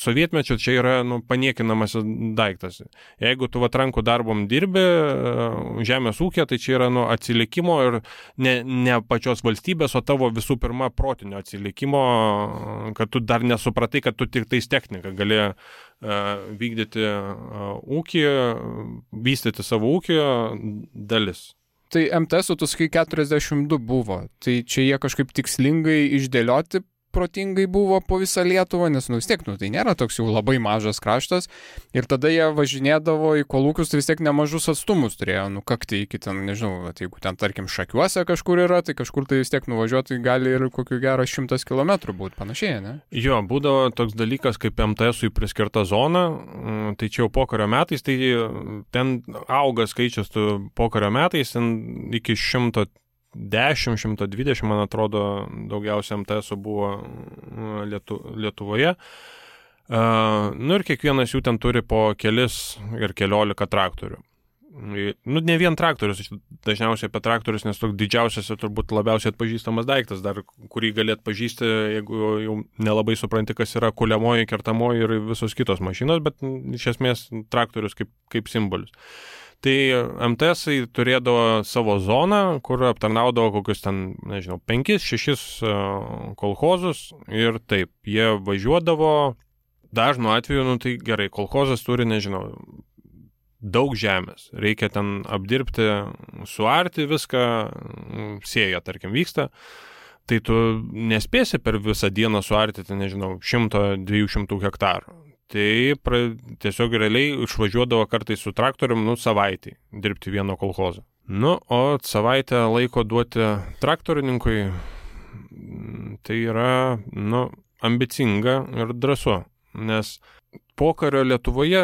sovietmečio, čia yra, nu, paniekinamas daiktas. Jeigu tu va rankų darbom dirbi žemės ūkė, tai čia yra, nu, atsilikimo ir ne, ne pačios valstybės, o tavo visų pirma protinio atsilikimo, kad tu dar nesupratai, kad tu tik tais techniką gali vykdyti ūkį, vystyti savo ūkį dalis. Tai em te esų, tu sakai, keturiasdešimt du buvo, tai čia jie kažkaip tikslingai išdėlioti protingai buvo po visą Lietuvą, nes, nu, vis tiek, nu, tai nėra toks jau labai mažas kraštas ir tada jie važinėdavo į kolūkius, tai vis tiek nemažus atstumus turėjo nukakti iki ten, nežinau, jeigu ten, tarkim, Šakiuose kažkur yra, tai kažkur tai vis tiek nuvažiuoti gali ir kokiu gerą šimtas kilometrų būti, panašiai, ne? Jo, būdavo toks dalykas kaip em te esui priskirta zona, tai čia jau pokario metais, tai ten auga skaičius pokario metais, ten iki šimto dešimt šimtas dvidešimt, man atrodo, daugiausia em te esų buvo Lietu, Lietuvoje. Nu ir kiekvienas jų ten turi po kelis ir keliolika traktorių. Nu, ne vien traktorius, dažniausiai apie traktorius, nes toks didžiausias ir turbūt labiausiai atpažįstamas daiktas, dar kurį galėt pažįsti, jeigu jau nelabai supranti, kas yra kuliamoji, kertamoji ir visos kitos mašinos, bet iš esmės traktorius kaip, kaip simbolis. Tai em te esai turėdavo savo zoną, kur aptarnaudavo kokius ten, nežinau, penkis, šešis kolchozus ir taip, jie važiuodavo, dažnu atveju, nu tai gerai, kolchozas turi, nežinau, daug žemės, reikia ten apdirbti, suarti viską, sėja, tarkim, vyksta. Tai tu nespėsi per visą dieną suarti, tai, nežinau, šimto dviejų šimtų hektarų. Tai pra, tiesiog realiai išvažiuodavo kartais su traktorium, nu, savaitį dirbti vieno kolchozo. Nu, o savaitę laiko duoti traktorininkui, tai yra, nu, ambicinga ir drąsu, nes pokario Lietuvoje,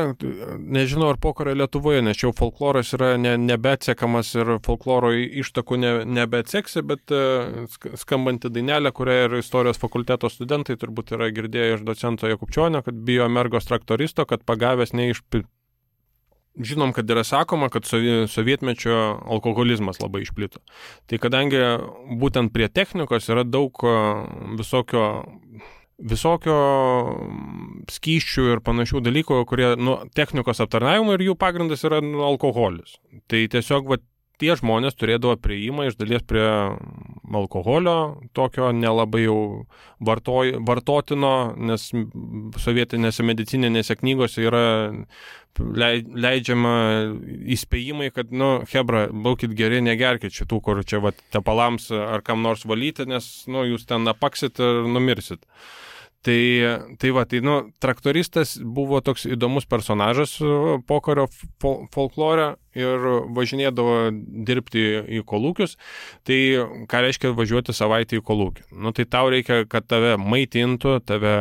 nežinau ar pokario Lietuvoje, nes čia jau folkloras yra ne, nebeatsekamas ir folkloro ištakų ne, nebeatseksi, bet skambanti dainelė, kurią ir istorijos fakulteto studentai turbūt yra girdėję iš docento Jakubčionio, kad bijo mergos traktoristo, kad pagavęs neišpi... Žinom, kad yra sakoma, kad sovietmečio alkoholizmas labai išplito. Tai kadangi būtent prie technikos yra daug visokio... visokio skyščių ir panašių dalykų, kurie, nu, technikos aptarnavimo ir jų pagrindas yra, nu, alkoholis. Tai tiesiog, va, tie žmonės turėdavo prieimą iš dalies prie alkoholio, tokio nelabai jau vartoj, vartotino, nes sovietinėse medicininėse knygose yra leidžiama įspėjimai, kad, nu, hebra, būkit geri, negerkit šitų, kur čia, va, tepalams ar kam nors valyti, nes, nu, jūs ten napaksit ir numirsit. Tai, tai va, tai, nu, traktoristas buvo toks įdomus personažas pokario fol- folklore ir važinėdavo dirbti į kolūkius. Tai ką reiškia važiuoti savaitę į kolūkį? Nu, tai tau reikia, kad tave maitintų, tave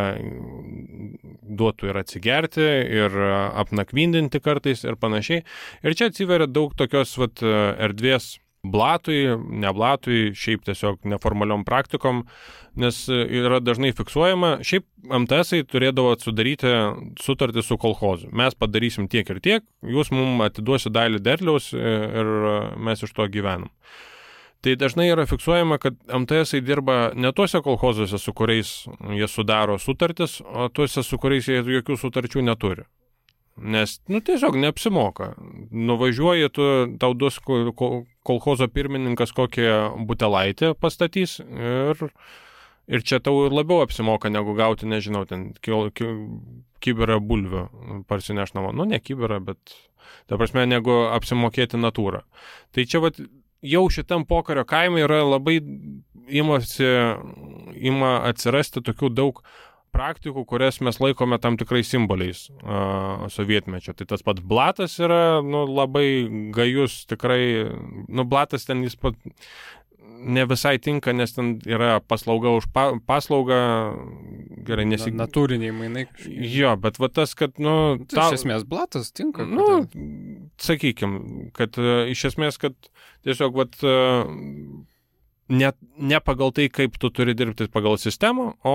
duotų ir atsigerti, ir apnakvindinti kartais ir panašiai. Ir čia atsiveria daug tokios, vat, erdvės blatui, neblatui, šiaip tiesiog neformaliom praktikom, nes yra dažnai fiksuojama. Šiaip em te esai turėdavo sudaryti sutartį su kolchozu. Mes padarysim tiek ir tiek, jūs mums atiduosi dalį derliaus ir mes iš to gyvenam. Tai dažnai yra fiksuojama, kad em te esai dirba ne tuose kolchozuose, su kuriais jie sudaro sutartis, o tuose, su kuriais jie jokių sutarčių neturi. Nes, nu, tiesiog neapsimoka. Nuvažiuoji, tu tau duos kolchozo pirmininkas kokią butelaitę pastatys ir, ir čia tau labiau apsimoka, negu gauti, nežinau, ten kiberą bulvių parsineš namo. Nu, ne kiberą, bet, ta prasme, negu apsimokėti natūrą. Tai čia, vat, jau šitam pokario kaime yra labai imasi, ima atsirasti tokių daug praktikų, kurias mes laikome tam tikrai simboliais a, sovietmečio. Tai tas pats blatas yra, nu, labai gajus, tikrai, nu, blatas ten jis pat ne visai tinka, nes ten yra paslauga už pa, paslaugą, gerai, nesik... Na, natūriniai mainai kažkaip. Jo, bet va tas, kad, nu... Tai ta... iš esmės blatas tinka? Nu, sakykim, kad iš esmės, kad tiesiog, vat... Ne, ne pagal tai, kaip tu turi dirbti pagal sistemą, o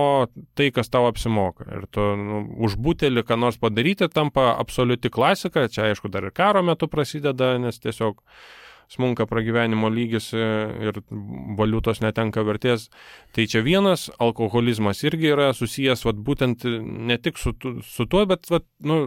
tai, kas tau apsimoka. Ir tu nu, už butelį, ką nors padaryti, tampa absoliuti klasika. Čia, aišku, dar ir karo metu prasideda, nes tiesiog smunka pragyvenimo lygis ir valiutos netenka vertės. Tai čia vienas, alkoholizmas irgi yra susijęs, vat, būtent ne tik su, su tuo, bet, vat, nu...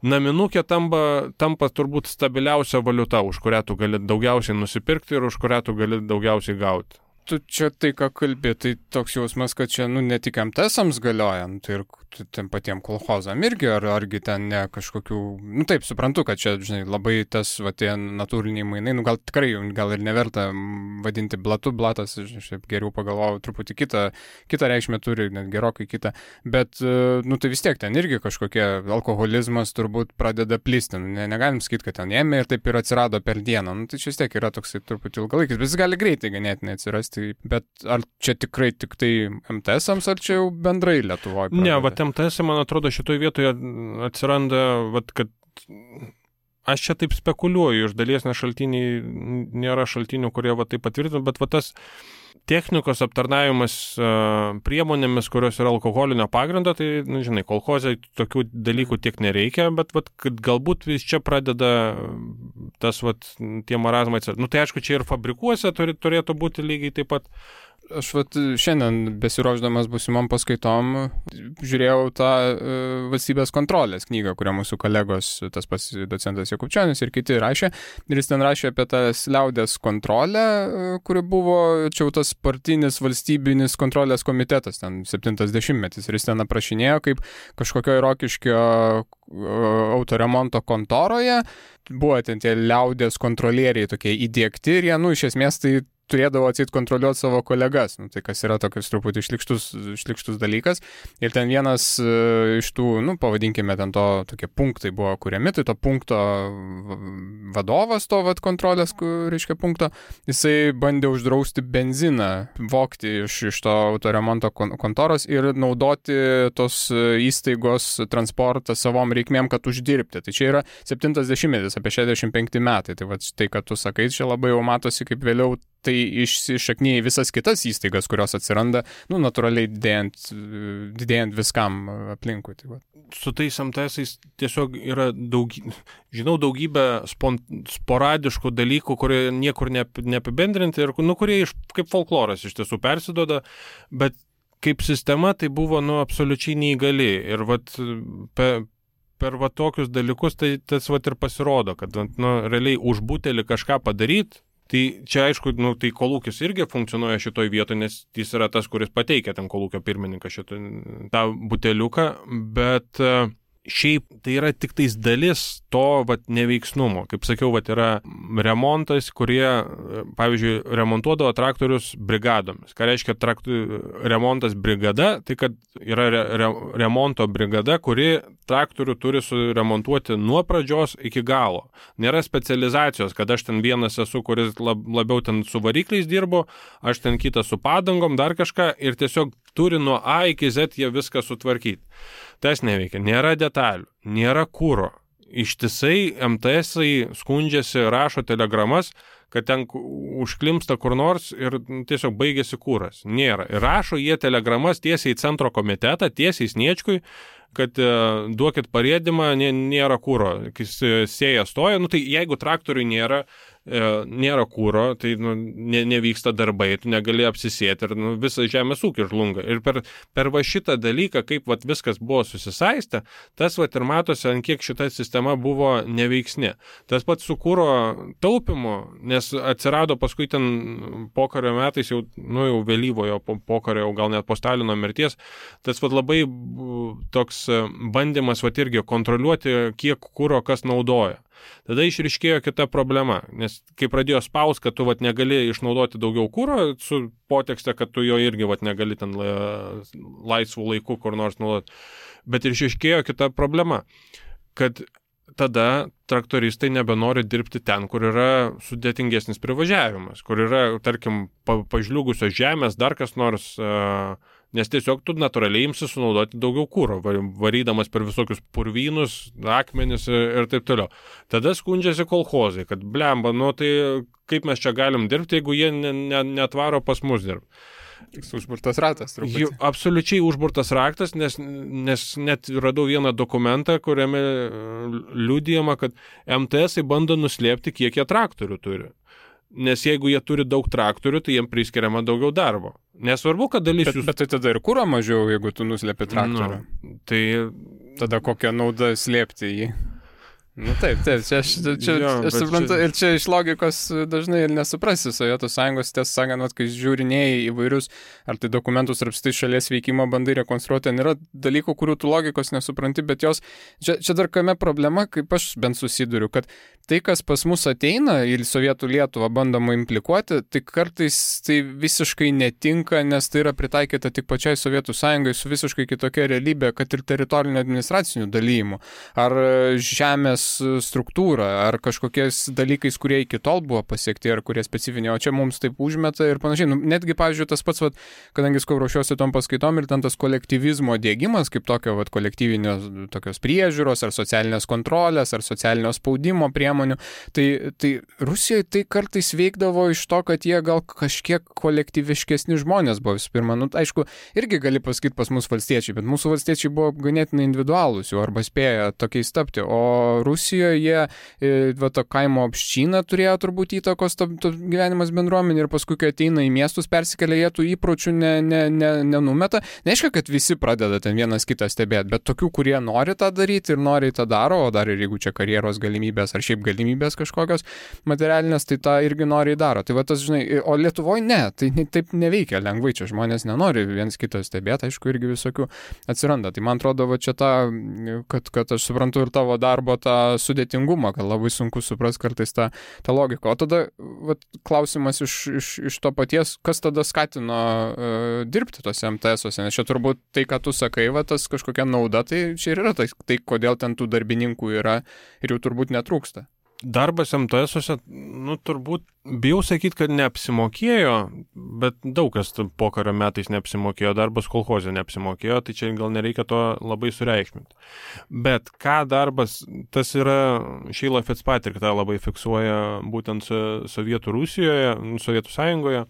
Naminukė tampa, tampa turbūt stabiliausia valiuta, už kurią tu gali daugiausiai nusipirkti ir už kurią tu gali daugiausiai gauti. Tu čia tai, ką kalbė, tai toks jausmas, kad čia, nu, ne tik em te esams galiojant, tai ir ten patiem kolchozam irgi, ar, argi ten ne kažkokių, nu, taip, suprantu, kad čia, žinai, labai tas, va, tie natūriniai mainai, nu, gal tikrai, gal ir neverta vadinti blatu, blatas, šiaip geriau pagalvojau, truputį kitą, kitą reikšmę turi, net gerokai kitą, bet, nu, tai vis tiek ten irgi kažkokie alkoholizmas turbūt pradeda plisti, nu, ne, negalim sakyti, kad ten ėmė ir taip ir atsirado per dieną, nu, tai čia vis tiek yra toksai truputį ilgalaikis, vis gali greitai ganėtinai atsirasti. Bet ar čia tikrai tik tai em te esams, ar čia jau bendrai Lietuvoje? Ne, vat em te esai, man atrodo, šitoje vietoje atsiranda, vat, kad aš čia taip spekuliuoju, iš dalies nešaltiniai, nėra šaltinių, kurie vat taip patvirtino, bet vat tas technikos aptarnavimas priemonėmis, kurios yra alkoholinio pagrindo, tai, nu, žinai, kolchozai tokių dalykų tiek nereikia, bet vat, kad galbūt vis čia pradeda tas vat, tie marazmai. Nu, tai aišku, čia ir fabrikuose turi, turėtų būti lygiai taip pat. Aš vat šiandien besiruošdamas būsimom paskaitom žiūrėjau tą e, valstybės kontrolės knygą, kurią mūsų kolegos, tas pats docentas Jakubčionis ir kiti rašė. Ir jis ten rašė apie tą liaudės kontrolę, kuri buvo, čia jau tas partinis valstybinis kontrolės komitetas, ten septyniasdešimtmetis. Ir jis ten aprašinėjo, kaip kažkokioj rokiškio autoremonto kontoroje buvo ten tie liaudės kontrolieriai tokie įdiegti ir jie, nu, iš esmės tai turėdavo atsit kontroliuoti savo kolegas, nu, tai kas yra tokius truputį šlikštus, šlikštus dalykas. Ir ten vienas e, iš tų, nu, pavadinkime, ten to tokie punktai buvo kuriami, tai to punkto vadovas, to vat kontrolės, reiškia, punkto, jisai bandė uždrausti benziną, vogti iš, iš to autoremonto kontoros ir naudoti tos įstaigos transportą savom reikmėm, kad uždirbti. Tai čia yra septyniasdešimtmetis, apie šešiasdešimt penki metai, tai vat tai, kad tu sakai, čia labai jau matosi, kaip vėliau tai išsišaknyja visas kitas įstaigas, kurios atsiranda, nu, natūraliai didėjant, didėjant viskam aplinkui. Tai su tais em te esais tiesiog yra daug, žinau, daugybę spon, sporadiškų dalykų, kurie niekur neap, neapibendrinti ir, nu, kurie iš, kaip folkloras iš tiesų persiduoda, bet kaip sistema tai buvo, nu, absoliučiai neįgali ir vat pe, per va tokius dalykus tai tas vat ir pasirodo, kad, nu, realiai už butelį kažką padaryti. Tai čia, aišku, nu, tai kolūkis irgi funkcionuoja šitoj vietoj, nes jis yra tas, kuris pateikia ten kolūkio pirmininką šitą tą buteliuką, bet šiaip tai yra tik tais dalis to vat, neveiksnumo. Kaip sakiau, vat, yra remontas, kurie, pavyzdžiui, remontuodavo traktorius brigadomis. Ką reiškia traktu, remontas brigada? Tai kad yra re, re, remonto brigada, kuri traktorių turi suremontuoti nuo pradžios iki galo. Nėra specializacijos, kad aš ten vienas esu, kuris lab, labiau ten su varikliais dirbu, aš ten kitą su padangom, dar kažką ir tiesiog turi nuo A iki Z jie viską sutvarkyti. Tas neveikia. Nėra detalių, nėra kūro. Ištisai em te esai skundžiasi, rašo telegramas, kad ten užklimsta kur nors ir tiesiog baigiasi kūras. Nėra. Ir rašo jie telegramas tiesiai į centro komitetą, tiesiai Sniečkui, kad duokit parėdimą, nėra kūro. Kai sėja stoja, nu tai jeigu traktoriui nėra nėra kūro, tai nu, ne, nevyksta darbai, tu negali apsisėti ir nu, visą žemės ūkį žlunga. Ir per, per va šitą dalyką, kaip vat, viskas buvo susisaista, tas vat, ir matosi, ant kiek šita sistema buvo neveiksni. Tas pats su kūro taupimu, nes atsirado paskui ten pokario metais, jau, nu, jau vėlyvojo pokario, jau gal net po Stalino mirties, tas vat, labai toks bandymas vat, irgi kontroliuoti, kiek kūro kas naudoja. Tada išryškėjo kita problema, nes kai pradėjo spaus, kad tu vat, negali išnaudoti daugiau kūro, su potekste, kad tu jo irgi vat, negali ten laisvų laikų kur nors naudoti, bet išryškėjo kita problema, kad tada traktoristai nebenori dirbti ten, kur yra sudėtingesnis privažiavimas, kur yra, tarkim, pažliugusios žemės, dar kas nors... Uh, Nes tiesiog tu natūraliai imsi sunaudoti daugiau kūro, varydamas per visokius purvynus, akmenis ir taip toliau. Tada skundžiasi kolchozai, kad blemba, nu tai kaip mes čia galim dirbti, jeigu jie ne, ne, netvaro pas mus dirbti. Užburtas ratas, truputį. Jau, absoliučiai užburtas raktas, nes, nes net radau vieną dokumentą, kuriame liudijama, kad M T S bando nuslėpti, kiek jie traktorių turi. Nes jeigu jie turi daug traktorių, tai jiems priskiriama daugiau darbo. Nesvarbu, kad dalis bet, jūs... Bet tai tada ir kuro mažiau, jeigu tu nuslėpi traktorių. Nu, tai... Tada kokia nauda slėpti jį? Nu taip, taip, čia, čia, čia jo, aš suprantu, čia... ir čia iš logikos dažnai ir nesuprasi, Sovietų Sąjungos tiesą sakant, kai žiūrinėjai įvairius, ar tai dokumentus ar apskritai šalies veikimo bandai rekonstruoti, ten yra dalykų, kurių tu logikos nesupranti, bet jos, čia, čia dar kame problema, kaip aš bent susiduriu, kad tai, kas pas mus ateina ir Sovietų Lietuvą bandoma implikuoti, tai kartais tai visiškai netinka, nes tai yra pritaikyta tik pačiai Sovietų Sąjungai su visiškai kitokia realybė, kad ir teritorinio administracinių dalyjimų, ar žemės struktūra, ar kažkokiais dalykais, kurie iki tol buvo pasiekti, ar kurie specifiniai, o čia mums taip užmeta ir panašiai. Nu, netgi, pavyzdžiui, tas pats, vat, kadangi skauruošiuosi tom paskaitom ir ten tas kolektyvizmo diegimas, kaip tokio vat, kolektyvinio tokios priežiūros, ar socialinės kontrolės, ar socialinio spaudimo priemonių. Tai, tai Rusijoje tai kartais veikdavo iš to, kad jie gal kažkiek kolektyviškesni žmonės buvo visų pirma. Nu, aišku, irgi gali pasakyti pas mūsų valstiečiai, bet mūsų valstiečiai buvo ganėtinai individualūs jau arba spėjo tokiais tapti. O Rusijoje va, to kaimo apščyną turėjo turbūt įtakos to, to gyvenimas bendruomenė ir paskui, kai ateina į miestus, persikėlė jie tų įpročių ne, ne, ne, nenumeta. Neaiškia, kad visi pradeda ten vienas kitą stebėti, bet tokių, kurie nori tą daryti ir nori tą daro, o dar ir jeigu čia karjeros galimybės ar šiaip galimybės kažkokios materialinės, tai tą irgi nori daro. Tai va tas, žinai, o Lietuvoje ne, tai taip neveikia lengvai, čia žmonės nenori viens kito stebėti, aišku, irgi visokių atsiranda. Tai man atrodo, va čia ta, kad, kad aš suprantu ir tavo darbo tą sudėtingumą, kad labai sunku supras kartais tą, tą logiką. O tada va, klausimas iš, iš, iš to paties, kas tada skatino uh, dirbti tose M T S-ose, nes čia turbūt tai, ką tu sakai, va tas kažkokia nauda, tai čia ir yra tai, tai kodėl ten tų darbininkų yra ir jų turbūt netrūksta. Darbas M T S-ose, nu, turbūt, bijau sakyti, kad neapsimokėjo, bet daug kas pokario metais neapsimokėjo, darbas kolchoze neapsimokėjo, tai čia gal nereikia to labai sureikšminti. Bet ką darbas, tas yra, Sheila Fitzpatrick tą labai fiksuoja būtent Sovietų Rusijoje, Sovietų Sąjungoje,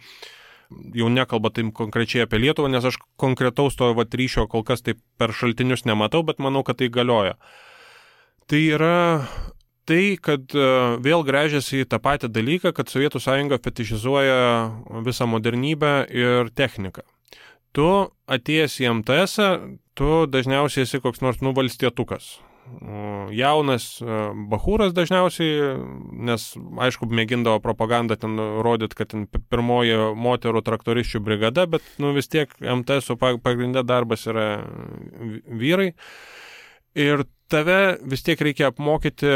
jau nekalba taip konkrečiai apie Lietuvą, nes aš konkretaus to vat, ryšio kol kas taip per šaltinius nematau, bet manau, kad tai galioja. Tai yra... Tai, kad vėl gręžiasi į tą patį dalyką, kad Sovietų Sąjunga fetišizuoja visą modernybę ir techniką. Tu atėjęs į M T S, tu dažniausiai esi koks nors nu valstietukas. Jaunas bahūras dažniausiai, nes, aišku, mėgindavo propagandą ten rodyt, kad ten pirmoji moterų traktoriščių brigada, bet nu, vis tiek M T S pagrinde darbas yra vyrai. Ir tave vis tiek reikia apmokyti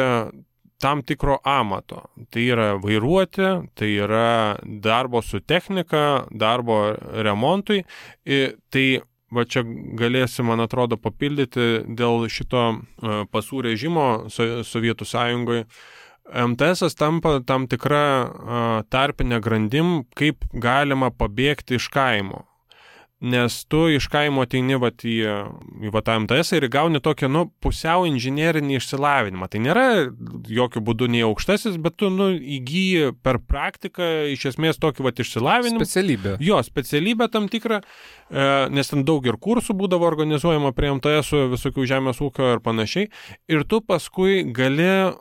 tam tikro amato. Tai yra vairuoti, tai yra darbo su technika, darbo remontui. Ir tai va čia galėsi, man atrodo, papildyti dėl šito pasų režimo Sovietų Sąjungoje. M T S tampa tam tikra tarpinė grandim, kaip galima pabėgti iš kaimo. nes tu iš kaimo ateini vat, į, į vat, M T S ir gauni tokį, nu, pusiau inžinierinį išsilavinimą. Tai nėra jokių būdų nei aukštasis, bet tu, nu, įgyji per praktiką iš esmės tokį vat, išsilavinimą. Specialybę. Jo, specialybę tam tikrą, e, nes ten daug ir kursų būdavo organizuojama prie M T S, visokių žemės ūkio ir panašiai. Ir tu paskui gali e,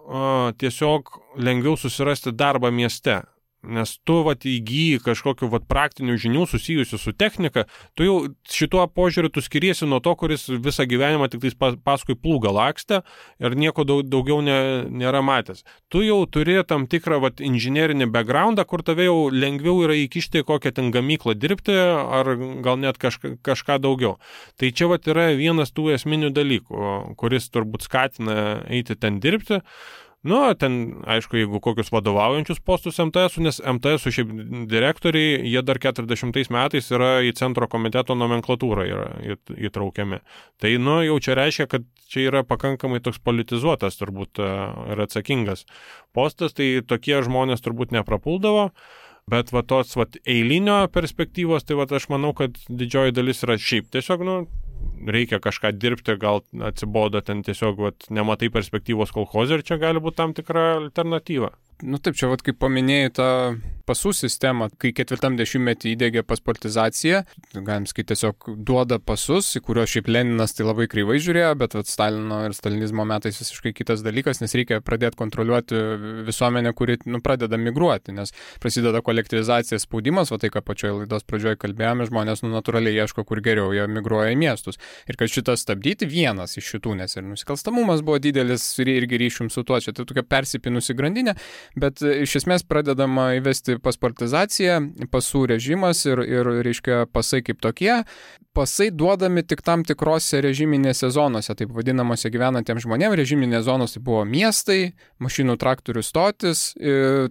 tiesiog lengviau susirasti darbą mieste. Nes tu vat, įgyji kažkokiu vat, praktinių žinių susijusių su technika, tu jau šituo požiūriu tu skiriesi nuo to, kuris visą gyvenimą tik tais paskui plūgą lakstę ir nieko daugiau ne, nėra matęs. Tu jau turi tam tikrą vat, inžinierinį backgroundą, kur tave jau lengviau yra įkišti kokią ten gamyklą dirbti ar gal net kažka, kažką daugiau. Tai čia vat, yra vienas tų esminių dalykų, kuris turbūt skatina eiti ten dirbti. Nu, ten, aišku, jeigu kokius vadovaujančius postus M T S, nes M T S šiaip direktoriai, jie dar keturiasdešimtais metais yra į centro komiteto nomenklatūrą yra įtraukiami. Tai, nu, jau čia reiškia, kad čia yra pakankamai toks politizuotas turbūt ir atsakingas postas, tai tokie žmonės turbūt neprapuldavo. Bet va tos va, eilinio perspektyvos, tai va, aš manau, kad didžioji dalis yra šiaip tiesiog, nu, reikia kažką dirbti, gal atsibodo ten tiesiog, va, nematai perspektyvos kolchoze ir čia gali būti tam tikra alternatyva. Nu taip, čia, vat, kaip paminėjai tą pasų sistemą, kai ketvirtam dešimtmetį įdėgė pasportizaciją, galim sakyti, tiesiog duoda pasus, į kuriuos šiaip Leninas tai labai kreivai žiūrėjo, bet vat, Stalino ir stalinizmo metais visiškai kitas dalykas, nes reikia pradėti kontroliuoti visuomenę, kuri nu, pradeda migruoti, nes prasideda kolektyvizacija spaudimas, va tai, ką pačioje laidos pradžioje kalbėjome, žmonės nu, natūraliai ieško, kur geriau, jie migruoja į miestus. Ir kad šitą stabdyti vienas iš šitų, nes ir nusikalstamumas buvo didelis irgi ryšium su tuo, čia tai tokia persipinusi grandinė. Bet iš esmės pradedama įvesti pasportizaciją, pasų režimas ir, ir reiškia, pasai kaip tokie. Pasai duodami tik tam tikrose režiminėse zonose, taip vadinamose gyvenantiems žmonėms. Režiminės zonos tai buvo miestai, mašinų traktorių stotis,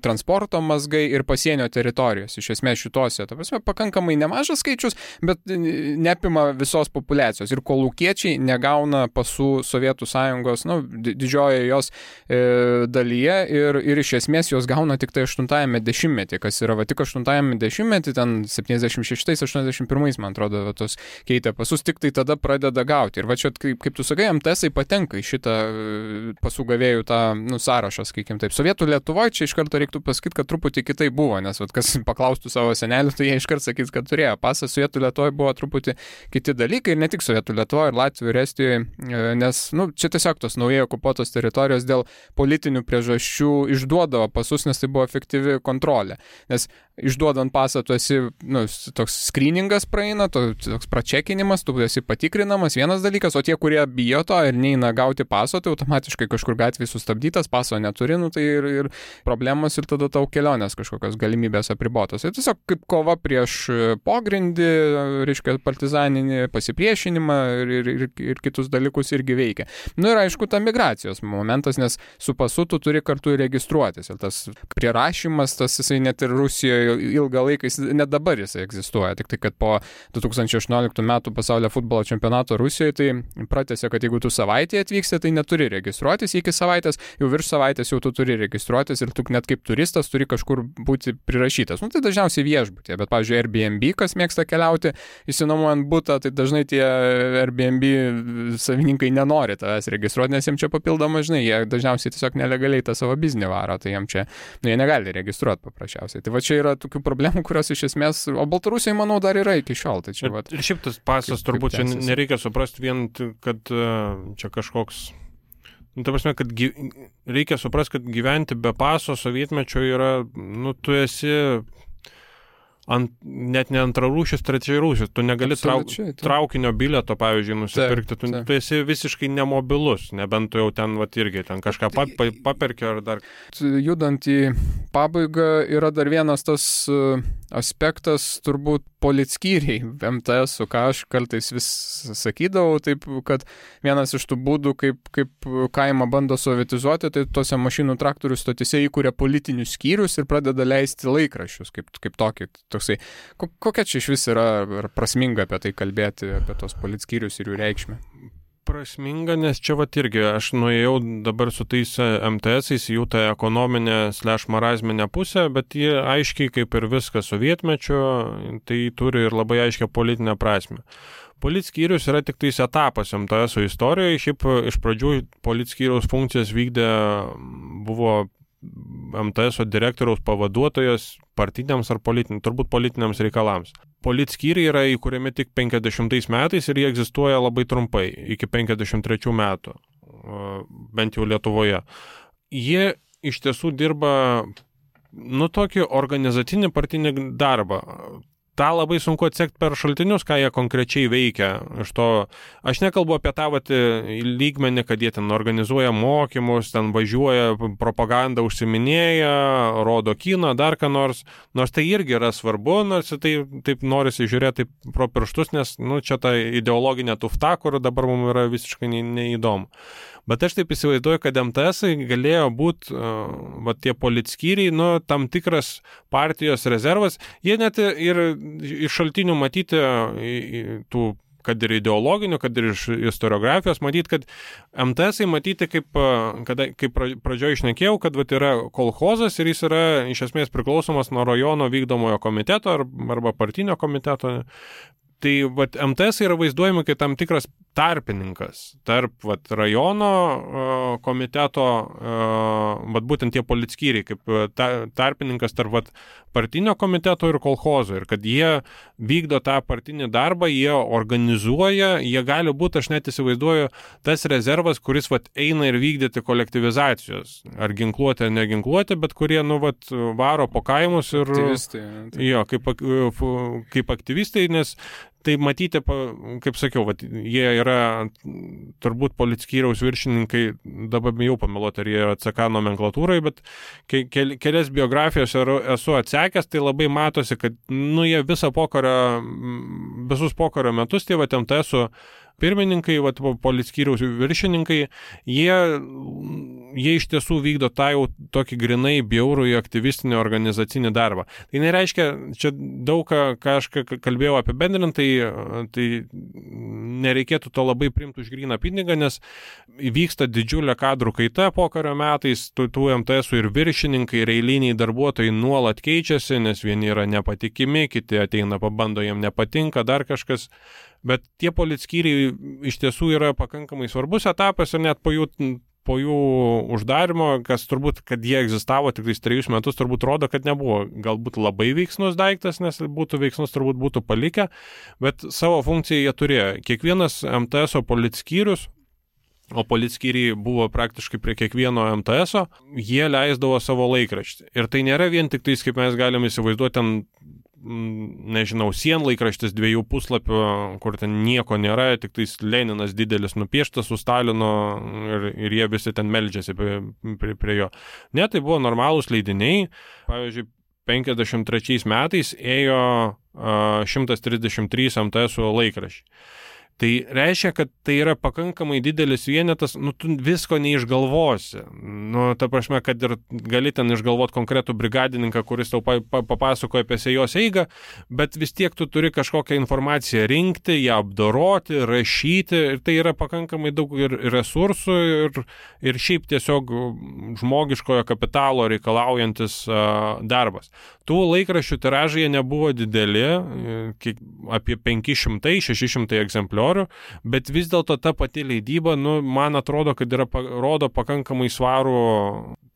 transporto mazgai ir pasienio teritorijos. Iš esmės šitose, ta prasme, pakankamai nemažas skaičius, bet neapima visos populiacijos. Ir kolūkiečiai negauna pasų Sovietų Sąjungos, nu, didžioje jos e, dalyje ir, ir iš esmės jos gauna tik tai aštuntajame dešimtmetį, kas yra va, tik aštuntajame dešimtmetį, ten septyniasdešimt šeštais aštuoniasdešimt pirmais, man atrodo, va, tos keitė pasus, tik tai tada pradeda gauti. Ir va čia, kaip, kaip tu sakai, M T S-ai patenka į šitą pasugavėjų tą nu, sąrašą, skaikim taip. Sovietų Lietuvoje čia iš karto reiktų pasakyti, kad truputį kitai buvo, nes va, kas paklaustų savo senelių, tai jie iš karto sakys, kad turėjo pasą. Sovietų Lietuvoje buvo truputį kiti dalykai ir ne tik Sovietų Lietuvoje, ir Latvijoje, ir Estijoje, nes nu, čia tiesiog tos naujai okupuotos teritorijos dėl politinių priežasčių išduodavo pasus, nes tai buvo efektyvi kontrolė. Nes išduodant pasą, tu esi, nu, toks skriningas praeina, to, toks pračekinimas, tu esi patikrinamas, vienas dalykas, o tie, kurie bijo to ir neina gauti paso, tai automatiškai kažkur gatvėj sustabdytas, paso neturi, nu, tai ir, ir problemos ir tada tau kelionės kažkokios galimybės apribotos. Tai tiesiog kaip kova prieš pogrindį, reiškia, partizaninį pasipriešinimą ir, ir, ir, ir kitus dalykus irgi veikia. Nu ir aišku, ta migracijos momentas, nes su pasu tu turi kartu registruotis. Ir tas prirašymas, tas jisai net ir Rusijoje ilgą laiką, net dabar jisai egzistuoja. Tik tai, kad po du tūkstančiai aštuonioliktų metų pasaulio futbolo čempionato Rusijoje, tai pratęsė, kad jeigu tu savaitėje atvyksti, tai neturi registruotis iki savaitės, jau virš savaitės jau tu turi registruotis ir tu net kaip turistas turi kažkur būti prirašytas. Nu, tai dažniausiai viešbutė, bet, pavyzdžiui, Airbnb, kas mėgsta keliauti, įsinuomojant butą, tai dažnai tie Airbnb savininkai nenori tavęs registruoti, nes jiems čia papildoma, žinai, jie dažniausiai tiesiog nelegaliai tą savo biznį varo, tai jam čia, nu, jie negali registruoti paprasčiausiai. Tai va čia yra tokių problemų, kurios iš esmės, o Baltarusijoje, manau, dar yra iki šiol. Tai čia, va, ir, ir šiaip tas pasas kaip, turbūt kaip čia nereikia suprasti vien, kad čia kažkoks, nu, ta prasme, kad gy... reikia suprasti, kad gyventi be paso sovietmečio yra, nu, tu esi ant, net ne antrarūšis, trečiarūšis. Tu negali trau, traukinio bileto, pavyzdžiui, nusipirkti. Tu, tu esi visiškai nemobilus, nebent tu jau ten vat, irgi ten kažką pa, pa, paperkio ar dar. Judant į pabaigą yra dar vienas tas aspektas, turbūt politskyriai M T S, ką aš kartais vis sakydavau, taip, kad vienas iš tų būdų, kaip, kaip kaimą bando sovietizuoti, tai tose mašinų traktorių stotise įkuria politinius skyrius ir pradeda leisti laikraščius, kaip, kaip tokį. Toksai, kokia čia iš vis yra prasminga apie tai kalbėti, apie tos politskyrius ir jų reikšmę? prasminga, nes čia vat irgi aš nuėjau dabar su tais em te esais į jų tą ekonominę slash marazminę pusę, bet jie aiškiai, kaip ir viskas sovietmečio, tai turi ir labai aiškią politinę prasmę. Politskyrius yra tik tais etapas em te eso istorijoje, šiaip iš pradžių politskyriaus funkcijas vykdė, buvo em te eso direktoriaus pavaduotojas partiniams ar politiniams, turbūt politiniams reikalams. Politskyriai yra įkūrėmi tik penkiasdešimtais metais ir jie egzistuoja labai trumpai, iki penkiasdešimt trečių metų, bent jau Lietuvoje. Jie iš tiesų dirba, nu, tokį organizacinį partinį darbą. Ta labai sunku atsekti per šaltinius, ką jie konkrečiai veikia. Iš to, aš nekalbu apie tą vat lygmenį, kad jie ten organizuoja mokymus, ten važiuoja, propagandą užsiminėja, rodo kiną, dar ką nors. Nors tai irgi yra svarbu, nors tai, taip norisi žiūrėti pro pirštus, nes nu, čia ta ideologinė tufta, kur dabar mums yra visiškai neįdomu. Bet aš taip įsivaizduoju, kad em te esai galėjo būti, va, tie politskyriai, nu, tam tikras partijos rezervas. Jie net ir iš šaltinių matyti, tų, kad ir ideologinių, kad ir iš istoriografijos, matyti, kad em te esai matyti, kaip, kada, kaip pradžioje išnekėjau, kad va, yra kolchozas ir jis yra iš esmės priklausomas nuo rajono vykdomojo komiteto arba partinio komiteto. Tai vat, em te esai yra vaizduojami kaip tam tikras tarpininkas tarp vat, rajono komiteto, vat, būtent tie politskyriai, kaip tarpininkas tarp vat, partinio komiteto ir kolchozo. Ir kad jie vykdo tą partinį darbą, jie organizuoja, jie gali būti, aš net įsivaizduoju, tas rezervas, kuris vat, eina ir vykdyti kolektyvizacijos. Ar ginkluoti, ar neginkluoti, bet kurie nu, vat, varo po kaimus ir... Aktyvistai. Jo, kaip, kaip aktyvistai, nes... Tai matyti, kaip sakiau, vat, jie yra turbūt politskyriaus viršininkai, dabar jau pamiloti, ar jie yra atsaka nomenklatūrai, bet ke- ke- kelias biografijos esu atsekęs, tai labai matosi, kad nu, jie visą pokario, visus pokario metus, tai vat, em te eso pirmininkai, vat, politskyriaus viršininkai, jie, jie iš tiesų vykdo tą jau tokį grinai bjaurų į aktyvistinį organizacinį darbą. Tai nereiškia, čia daug, ką aš kalbėjau apie bendrinant, tai, tai nereikėtų to labai priimti už gryną pinigą, nes vyksta didžiulė kadrų kaita pokario metais, tų, tų em te esų ir viršininkai, ir eiliniai darbuotojai nuolat keičiasi, nes vieni yra nepatikimi, kiti ateina, pabando, jiem nepatinka, dar kažkas. Bet tie politskyriai iš tiesų yra pakankamai svarbus etapas ir net po jų, po jų uždarimo, kas turbūt, kad jie egzistavo tik trejus metus, turbūt rodo, kad nebuvo galbūt labai veiksnus daiktas, nes būtų veiksnus turbūt būtų palikę, bet savo funkciją jie turėjo. Kiekvienas em te eso politskyrius, o politskyriai buvo praktiškai prie kiekvieno em te eso, jie leisdavo savo laikraštį. Ir tai nėra vien tik tais, kaip mes galime įsivaizduoti, ten nežinau, sienlaikraštis dviejų puslapių, kur ten nieko nėra, tik tais Leninas didelis nupieštas su Stalinu ir, ir jie visi ten meldžiasi prie, prie, prie jo. Ne, tai buvo normalūs leidiniai. Pavyzdžiui, penkiasdešimt trečiais metais ėjo uh, šimtas trisdešimt trys em te eso laikraščiai. Tai reiškia, kad tai yra pakankamai didelis vienetas, nu, tu visko neišgalvosi. Nu, ta prasme, kad ir gali ten išgalvot konkretų brigadininką, kuris tau papasakoja apie sėjos eigą, bet vis tiek tu turi kažkokią informaciją rinkti, ją apdoroti, rašyti, ir tai yra pakankamai daug ir resursų, ir, ir šiaip tiesiog žmogiškojo kapitalo reikalaujantis darbas. Tų laikraščių tiražai nebuvo dideli, apie penki šimtai šeši šimtai egzempliorių, bet vis dėlto ta pati leidyba, nu, man atrodo, kad yra, rodo pakankamai svarų,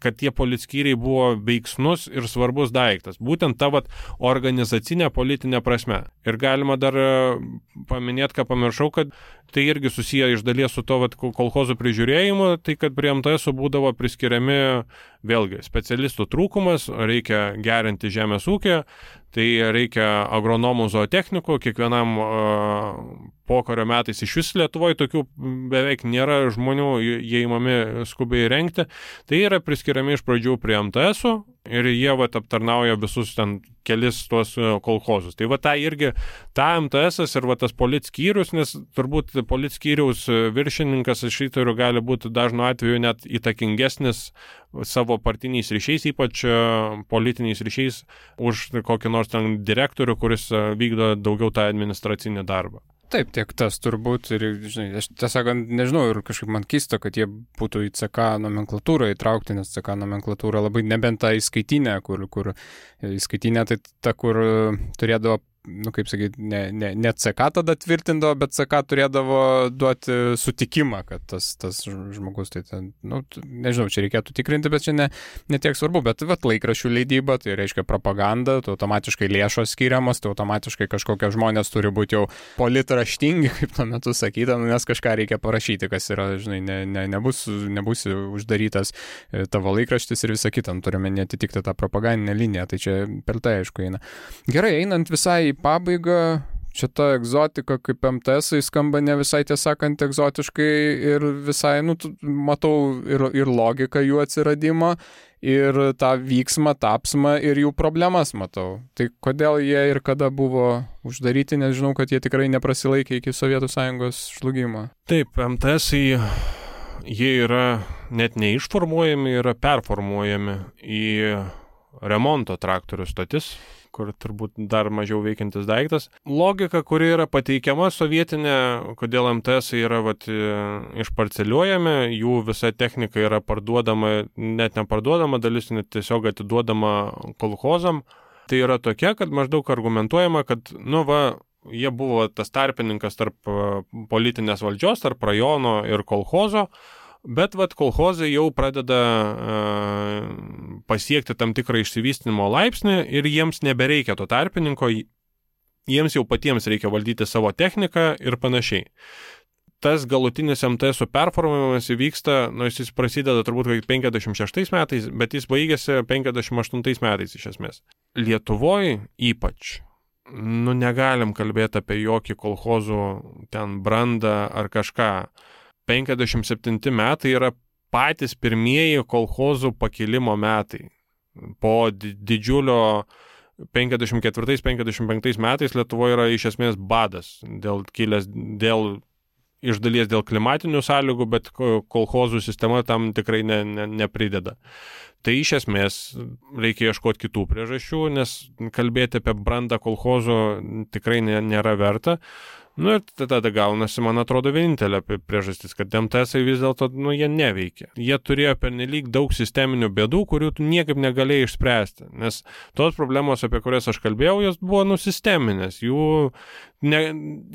kad tie politskyriai buvo veiksnus ir svarbus daiktas. Būtent ta vat, organizacinė politinė prasme. Ir galima dar paminėti, ką pamiršau, kad tai irgi susiję iš dalies su to vat, kolchozų prižiūrėjimu, tai kad prie em te eso būdavo priskiriami vėlgi specialistų trūkumas, reikia gerinti žemės ūkį, tai reikia agronomų zootechnikų, kiekvienam uh, pokario metais iš vis Lietuvoje tokių beveik nėra žmonių, jie įmami skubiai rengti, tai yra priskiriami iš pradžių prie em te eso ir jie vat, aptarnauja visus ten kelis tuos kolchozus. Tai va ta irgi, ta em te esas ir va tas politskyrius, nes turbūt politskyriaus viršininkas iš įtarių gali būti dažnu atveju net įtakingesnis savo partiniais ryšiais, ypač politiniais ryšiais už kokį nors ten direktorių, kuris vykdo daugiau tą administracinį darbą. Taip, tiek tas turbūt ir, žinai, aš tiesiog nežinau ir kažkaip man keista, kad jie būtų į C K nomenklatūrą įtraukti, nes C K nomenklatūra labai nebent tą įskaitinę, kur, kur įskaitinę tai ta, kur turėdavo, nu kaip sakyti, ne, ne, ne C K tada tvirtindavo, bet C K turėdavo duoti sutikimą, kad tas, tas žmogus, tai ten, nu, nežinau, čia reikėtų tikrinti, bet čia ne, ne tiek svarbu, bet vat, laikrašių leidyba, tai reiškia propaganda, tai automatiškai lėšos skiriamos, tai automatiškai kažkokie žmonės turi būti jau polit raštingi, kaip tuo metu sakyta, nes kažką reikia parašyti, kas yra, žinai, ne, ne, nebus, nebus uždarytas tavo laikraštis ir visą kitą, turime netitikti tą propagandinę liniją, tai čia per tai aišku eina. Gerai, einant visai į pabaigą, čia ta egzotika kaip M T S skamba ne visai tiesąkant egzotiškai ir visai, nu, matau ir, ir logiką jų atsiradimo, ir tą vyksmą, tapsmą ir jų problemas matau. Tai kodėl jie ir kada buvo uždaryti, nes žinau, kad jie tikrai neprasilaikė iki Sovietų Sąjungos žlugimo. Taip, M T S jie yra net neišformuojami, yra performuojami į remonto traktorių stotis, kur turbūt dar mažiau veikiantis daiktas. Logika, kuri yra pateikiama sovietinė, kodėl M T S yra vat, išparceliuojami, jų visa technika yra parduodama, net neparduodama, dalis net tiesiog atiduodama kolchozam. Tai yra tokia, kad maždaug argumentuojama, kad, nu va, jie buvo tas tarpininkas tarp politinės valdžios, tarp rajono ir kolchozo, bet vat kolchozai jau pradeda uh, pasiekti tam tikrą išsivystinimo laipsnį ir jiems nebereikia to tarpininko, jiems jau patiems reikia valdyti savo techniką ir panašiai. Tas galutinis M T S performavimas įvyksta, nu jis prasideda turbūt penkiasdešimt šeštais metais, bet jis baigėsi penkiasdešimt aštuntais metais iš esmės. Lietuvoj ypač. Nu negalim kalbėti apie jokį kolchozų ten brandą ar kažką. penkiasdešimt septinti metai yra patys pirmieji kolchozų pakilimo metai. Po didžiulio penkiasdešimt ketvirtais penkiasdešimt penktais metais Lietuvoje yra iš esmės badas, dėl kilęs dėl iš dalies dėl klimatinių sąlygų, bet kolchozų sistema tam tikrai ne, ne, neprideda. Tai iš esmės reikia ieškoti kitų priežasčių, nes kalbėti apie brandą kolchozų tikrai nėra verta. Nu ir tada gaunasi, man atrodo, vienintelė priežastis, kad M T S vis dėlto, nu, jie neveikia. Jie turėjo pernelyg daug sisteminių bėdų, kurių tu niekaip negalėjai išspręsti, nes tos problemos, apie kurias aš kalbėjau, jos buvo nusisteminės, jų ne,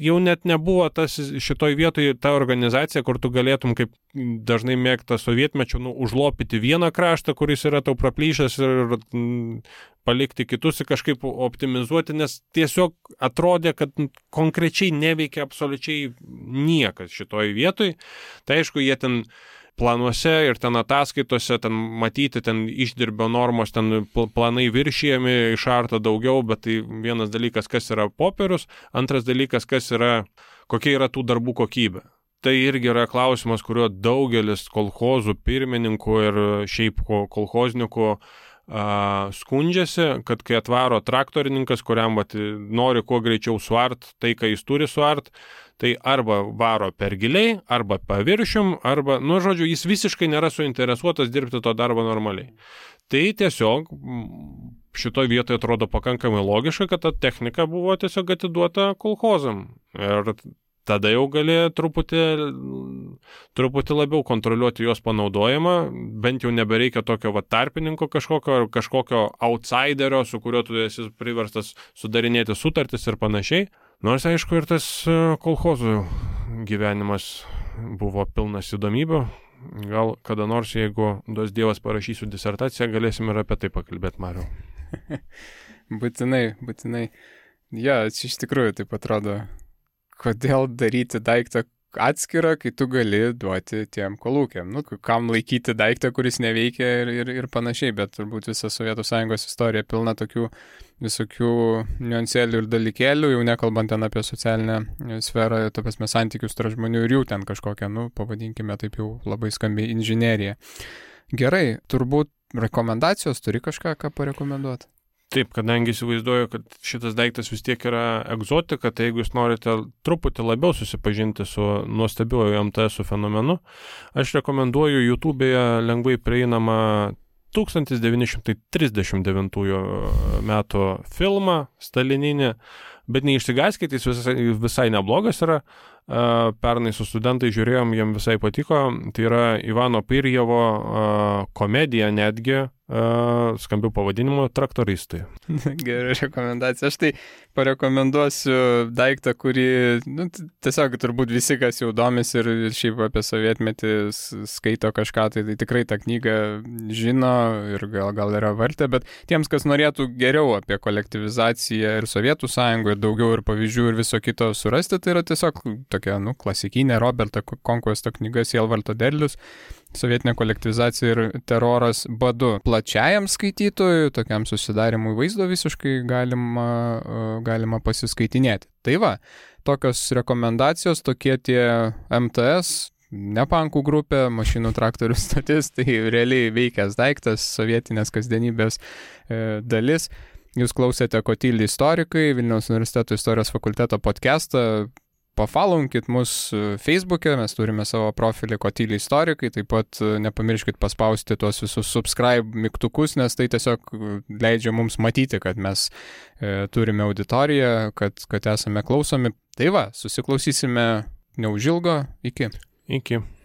jau net nebuvo tas šitoj vietoj ta organizacija, kur tu galėtum, kaip dažnai mėgta sovietmečių, nu, užlopyti vieną kraštą, kuris yra tau praplyšęs ir m, palikti kitus ir kažkaip optimizuoti, nes tiesiog atrodė, kad konkrečiai ne neveikia absoliučiai niekas šitoj vietoj. Tai aišku, jie ten planuose ir ten ataskaitose, ten matyti, ten išdirbio normos, ten planai viršijami, išarta daugiau, bet tai vienas dalykas, kas yra popierius, antras dalykas, kas yra, kokia yra tų darbų kokybė. Tai irgi yra klausimas, kurio daugelis kolchozų pirmininkų ir šiaip kolchoznikų skundžiasi, kad kai atvaro traktorininkas, kuriam vat, nori kuo greičiau suart, tai ką jis turi suart, tai arba varo per giliai, arba paviršium, arba, nu, žodžiu, jis visiškai nėra suinteresuotas dirbti to darbo normaliai. Tai tiesiog šitoj vietoje atrodo pakankamai logiška, kad ta technika buvo tiesiog atiduota kolchozam. Ir tada jau gali truputį, truputį labiau kontroliuoti jos panaudojimą, bent jau nebereikia tokio va, tarpininko kažkokio ar kažkokio outsiderio, su kuriuo tu esi priverstas sudarinėti sutartis ir panašiai. Nors, aišku, ir tas kolchozų gyvenimas buvo pilnas įdomybių. Gal kada nors, jeigu duos dievas parašysiu disertaciją, galėsim ir apie tai pakalbėti, Mariau. būtinai, būtinai. Ja, iš tikrųjų taip atrodo. Kodėl daryti daiktą atskirą, kai tu gali duoti tiem kolūkiam? Nu, kam laikyti daiktą, kuris neveikia ir, ir, ir panašiai, bet turbūt visa Sovietų Sąjungos istorija pilna tokių visokių niuansėlių ir dalykėlių, jau nekalbant ten apie socialinę sferą, to pasme santykius tarp žmonių ir jų ten kažkokią, nu, pavadinkime taip jau labai skambiai inžineriją. Gerai, turbūt rekomendacijos turi kažką, ką parekomenduoti? Taip, kadangi įsivaizduoju, kad šitas daiktas vis tiek yra egzotika, tai jeigu jūs norite truputį labiau susipažinti su nuostabiuoju M T S fenomenu, aš rekomenduoju YouTube'e lengvai prieinamą tūkstantis devyni šimtai trisdešimt devintų metų filmą stalininį Bet neišsigąskite, jis visai, visai neblogas yra. Pernai su studentai žiūrėjom, jam visai patiko. Tai yra Ivano Pirjevo komedija netgi, skambių pavadinimų, traktoristai. Gerai rekomendacija. Aš tai parekomenduosiu daiktą, kurį nu, tiesiog turbūt visi, kas jau domis ir šiaip apie sovietmetį skaito kažką, tai, tai tikrai tą knygą žino ir gal, gal yra vartę, bet tiems, kas norėtų geriau apie kolektyvizaciją ir Sovietų sąjungoje daugiau ir pavyzdžių ir viso kito surasti, tai yra tiesiog tokia, nu, klasikinė Roberto Konkvesto knyga Sielvarto derlius, sovietinė kolektyvizacija ir teroras badu. Plačiajam skaitytojui, tokiam susidarimui vaizdo visiškai galima, galima pasiskaitinėti. Tai va, tokios rekomendacijos, tokie tie M T S, ne pankų grupė, mašinų traktorių stotis, tai realiai veikęs daiktas, sovietinės kasdienybės e, dalis. Jūs klausėte Kotyli istorikai, Vilniaus universiteto istorijos fakulteto podcastą. Pafollowinkit mus Facebook'e, mes turime savo profilį Kotyli istorikai, taip pat nepamirškit paspausti tuos visus subscribe mygtukus, nes tai tiesiog leidžia mums matyti, kad mes e, turime auditoriją, kad, kad esame klausomi. Tai va, susiklausysime neužilgo. Iki. Iki.